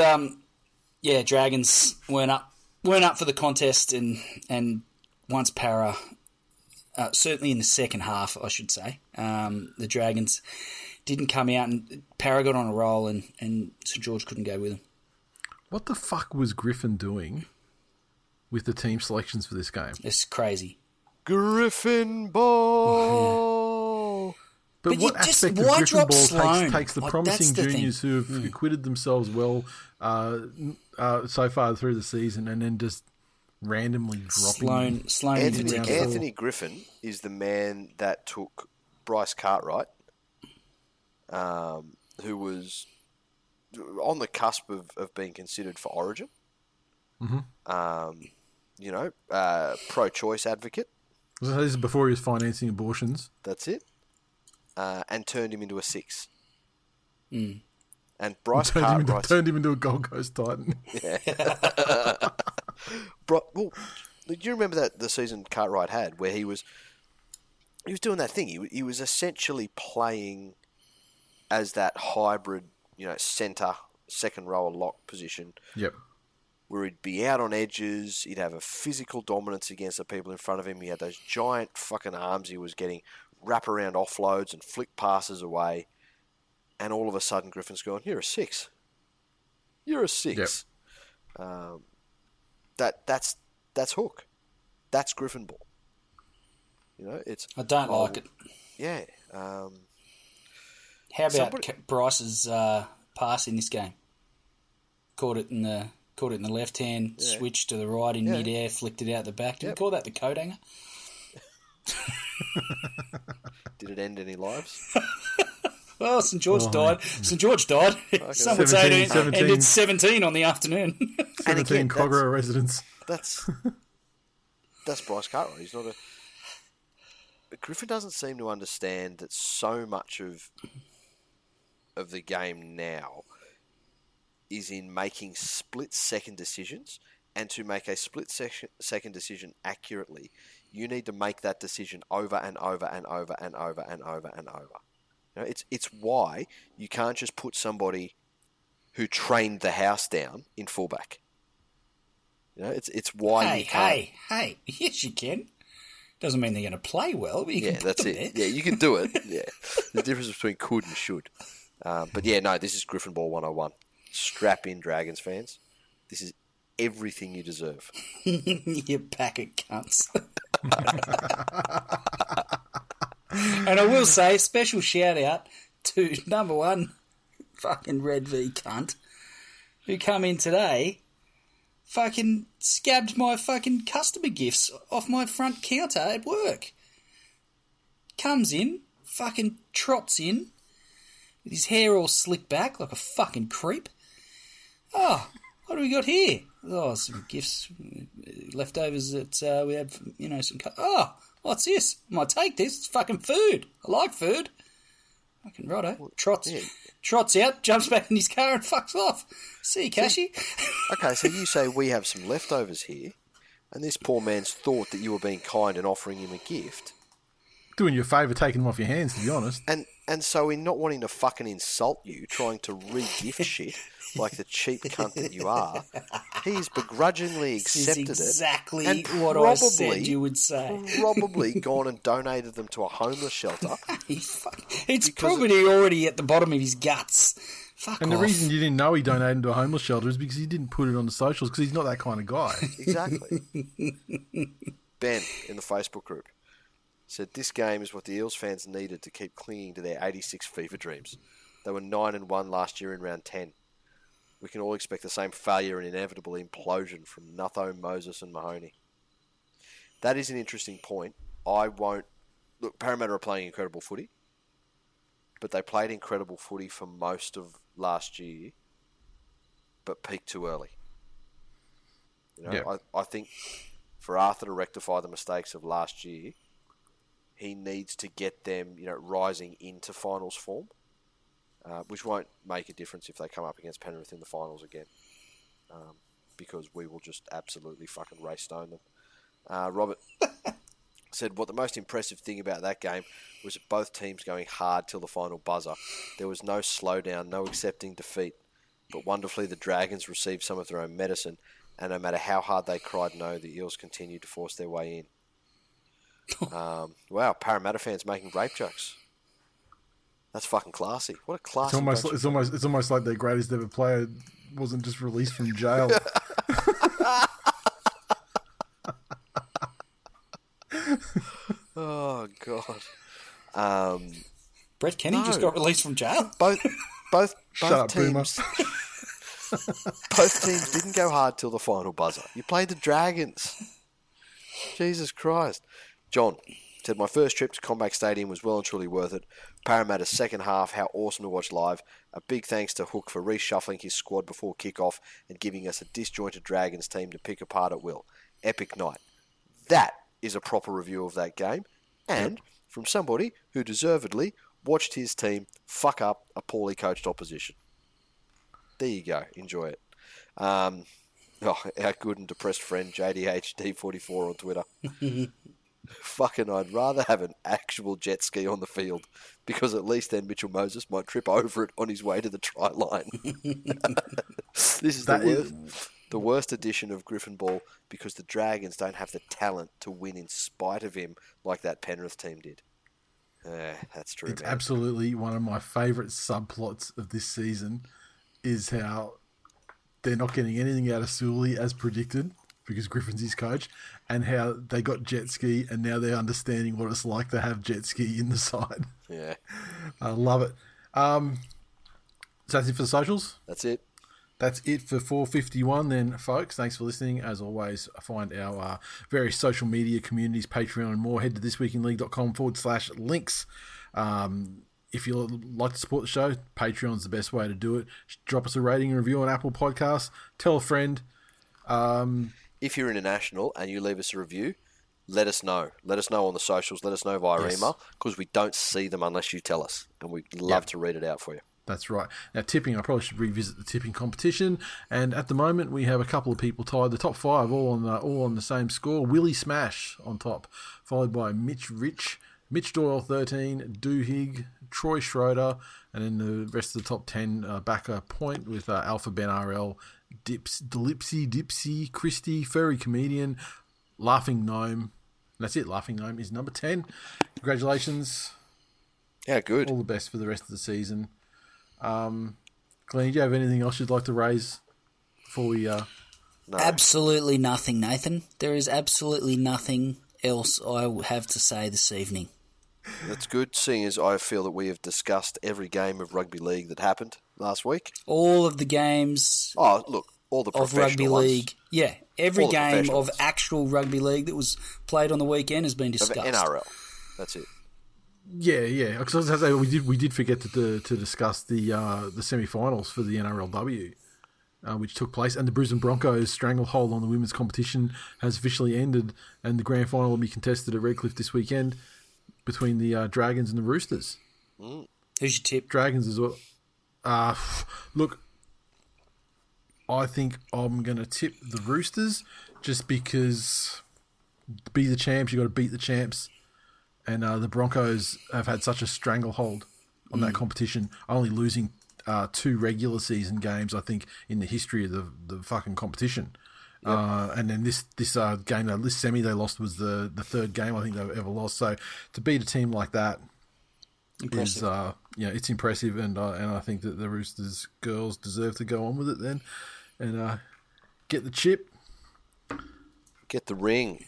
yeah, Dragons weren't up for the contest, and once Para, certainly in the second half, I should say, the Dragons didn't come out, and Parra got on a roll, and St George couldn't go with him. What the fuck was Griffin doing with the team selections for this game? It's crazy. Griffin ball. Oh, yeah. But what aspect of Griffin ball takes the promising juniors who have acquitted themselves well so far through the season, and then just randomly dropping Sloan. Anthony Griffin is the man that took Bryce Cartwright, who was on the cusp of being considered for Origin. Mm-hmm. You know, pro-choice advocate. So this is before he was financing abortions. That's it. And turned him into a six. Mm. And Bryce Cartwright... Turned him into a Gold Coast Titan. Yeah. Well, do you remember that the season Cartwright had where he was doing that thing? He was essentially playing... as that hybrid, you know, centre, second row of lock position. Yep. Where he'd be out on edges, he'd have a physical dominance against the people in front of him, he had those giant fucking arms, he was getting wraparound offloads and flick passes away, and all of a sudden Griffin's going, you're a six. You're a six. Yep. That's hook. That's Griffin ball. You know, it's... I don't like it. Yeah. How about Bryce's pass in this game? Caught it in the left hand, yeah. Switched to the right in midair, flicked it out the back. Did you call that the coat hanger? Did it end any lives? Well, St George died. St George died. Okay. Some would say it ended 17 on the afternoon. 17 Cogra residents. That's Bryce Cartwright. He's not a Griffin doesn't seem to understand that so much of the game now is in making split-second decisions, and to make a split-second decision accurately, you need to make that decision over and over and over and over and over and over. You know, it's why you can't just put somebody who trained the house down in fullback. You know, it's why you can't... Hey, yes you can. Doesn't mean they're going to play well, but you can put them there. Yeah, you can do it. Yeah, the difference between could and should. But yeah, no, this is Griffin Ball 101. Strap in, Dragons fans. This is everything you deserve. You pack of cunts. And I will say, special shout out to number one, fucking Red V cunt, who come in today. Fucking scabbed my fucking customer gifts off my front counter at work. Comes in, fucking trots in, with his hair all slicked back like a fucking creep. Oh, what do we got here? Oh, some gifts, leftovers that we had, you know, some... Oh, what's this? I might take this. It's fucking food. I like food. Fucking righto. Trots out, jumps back in his car and fucks off. See you, Cashy. Okay, so you say we have some leftovers here, and this poor man's thought that you were being kind and offering him a gift. doing you a favour taking them off your hands, to be honest. And so in not wanting to fucking insult you, trying to re-gift shit like the cheap cunt that you are, he's begrudgingly accepted exactly it. Exactly what I said you would say. Probably gone and donated them to a homeless shelter. It's probably already at the bottom of his guts. Fuck and off. The reason you didn't know he donated them to a homeless shelter is because he didn't put it on the socials because he's not that kind of guy. Exactly. Ben in the Facebook group said, this game is what the Eels fans needed to keep clinging to their 86 FIFA dreams. They were 9-1 last year in round 10. We can all expect the same failure and inevitable implosion from Nutho, Moses and Mahoney. That is an interesting point. I won't... Look, Parramatta are playing incredible footy, but they played incredible footy for most of last year, but peaked too early. You know, yeah. I think for Arthur to rectify the mistakes of last year, he needs to get them, you know, rising into finals form, which won't make a difference if they come up against Penrith in the finals again, because we will just absolutely fucking race stone them. Robert said, what the most impressive thing about that game was both teams going hard till the final buzzer. There was no slowdown, no accepting defeat, but wonderfully the Dragons received some of their own medicine, and no matter how hard they cried no, the Eels continued to force their way in. Wow, Parramatta fans making rape jokes. That's fucking classy. What a classy. It's almost like their greatest ever player wasn't just released from jail. Oh god. Brett Kenny just got released from jail. Both teams. Both teams didn't go hard till the final buzzer. You played the Dragons. Jesus Christ. John said, my first trip to Combank Stadium was well and truly worth it. Parramatta's second half, how awesome to watch live. A big thanks to Hook for reshuffling his squad before kickoff and giving us a disjointed Dragons team to pick apart at will. Epic night. That is a proper review of that game, and from somebody who deservedly watched his team fuck up a poorly coached opposition. There you go. Enjoy it. Our good and depressed friend JDHD44 on Twitter. Fucking, I'd rather have an actual jet ski on the field, because at least then Mitchell Moses might trip over it on his way to the try line. This is the worst edition of Griffin Ball, because the Dragons don't have the talent to win in spite of him like that Penrith team did. That's true. It's absolutely one of my favourite subplots of this season is how they're not getting anything out of Suli as predicted, because Griffin's his coach, and how they got jet ski and now they're understanding what it's like to have jet ski in the side. Yeah. I love it. So that's it for the socials? That's it. That's it for 451 then, folks. Thanks for listening. As always, find our various social media communities, Patreon and more. Head to thisweekinleague.com/links. If you'd like to support the show, Patreon's the best way to do it. Drop us a rating and review on Apple Podcasts. Tell a friend. If you're international and you leave us a review, let us know. Let us know on the socials. Let us know via email, because we don't see them unless you tell us, and we'd love to read it out for you. That's right. Now, tipping, I probably should revisit the tipping competition, and at the moment we have a couple of people tied. The top five all on the same score. Willie Smash on top, followed by Mitch Rich, Mitch Doyle 13, Duhigg, Troy Schroeder, and then the rest of the top 10 back a point with Alpha Ben RL, Dipsy, Christie, Furry Comedian, Laughing Gnome. That's it. Laughing Gnome is number 10. Congratulations. Yeah, good. All the best for the rest of the season. Glenn, do you have anything else you'd like to raise before we... No. Absolutely nothing, Nathan. There is absolutely nothing else I have to say this evening. That's good, seeing as I feel that we have discussed every game of rugby league that happened last week. All of the games. Oh, look, all the professional of rugby league. Yeah, every game of actual rugby league that was played on the weekend has been discussed. NRL. That's it. Yeah. Because I was saying, we did forget to discuss the semi-finals for the NRLW, which took place, and the Brisbane Broncos' stranglehold on the women's competition has officially ended, and the grand final will be contested at Redcliffe this weekend between the Dragons and the Roosters. Who's your tip? Dragons as well. Look, I think I'm going to tip the Roosters, just because to be the champs, you got to beat the champs. And the Broncos have had such a stranglehold on that competition, only losing two regular season games, I think, in the history of the fucking competition. Yep. And then this game, this semi they lost was the third game I think they've ever lost. So to beat a team like that is, it's impressive. And I think that the Roosters girls deserve to go on with it then and get the chip. Get the ring.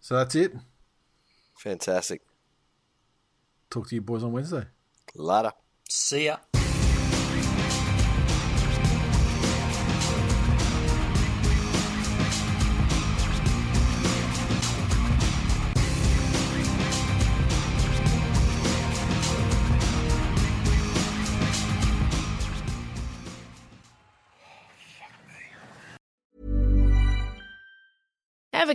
So that's it. Fantastic. Talk to you boys on Wednesday. Later. See ya. Ever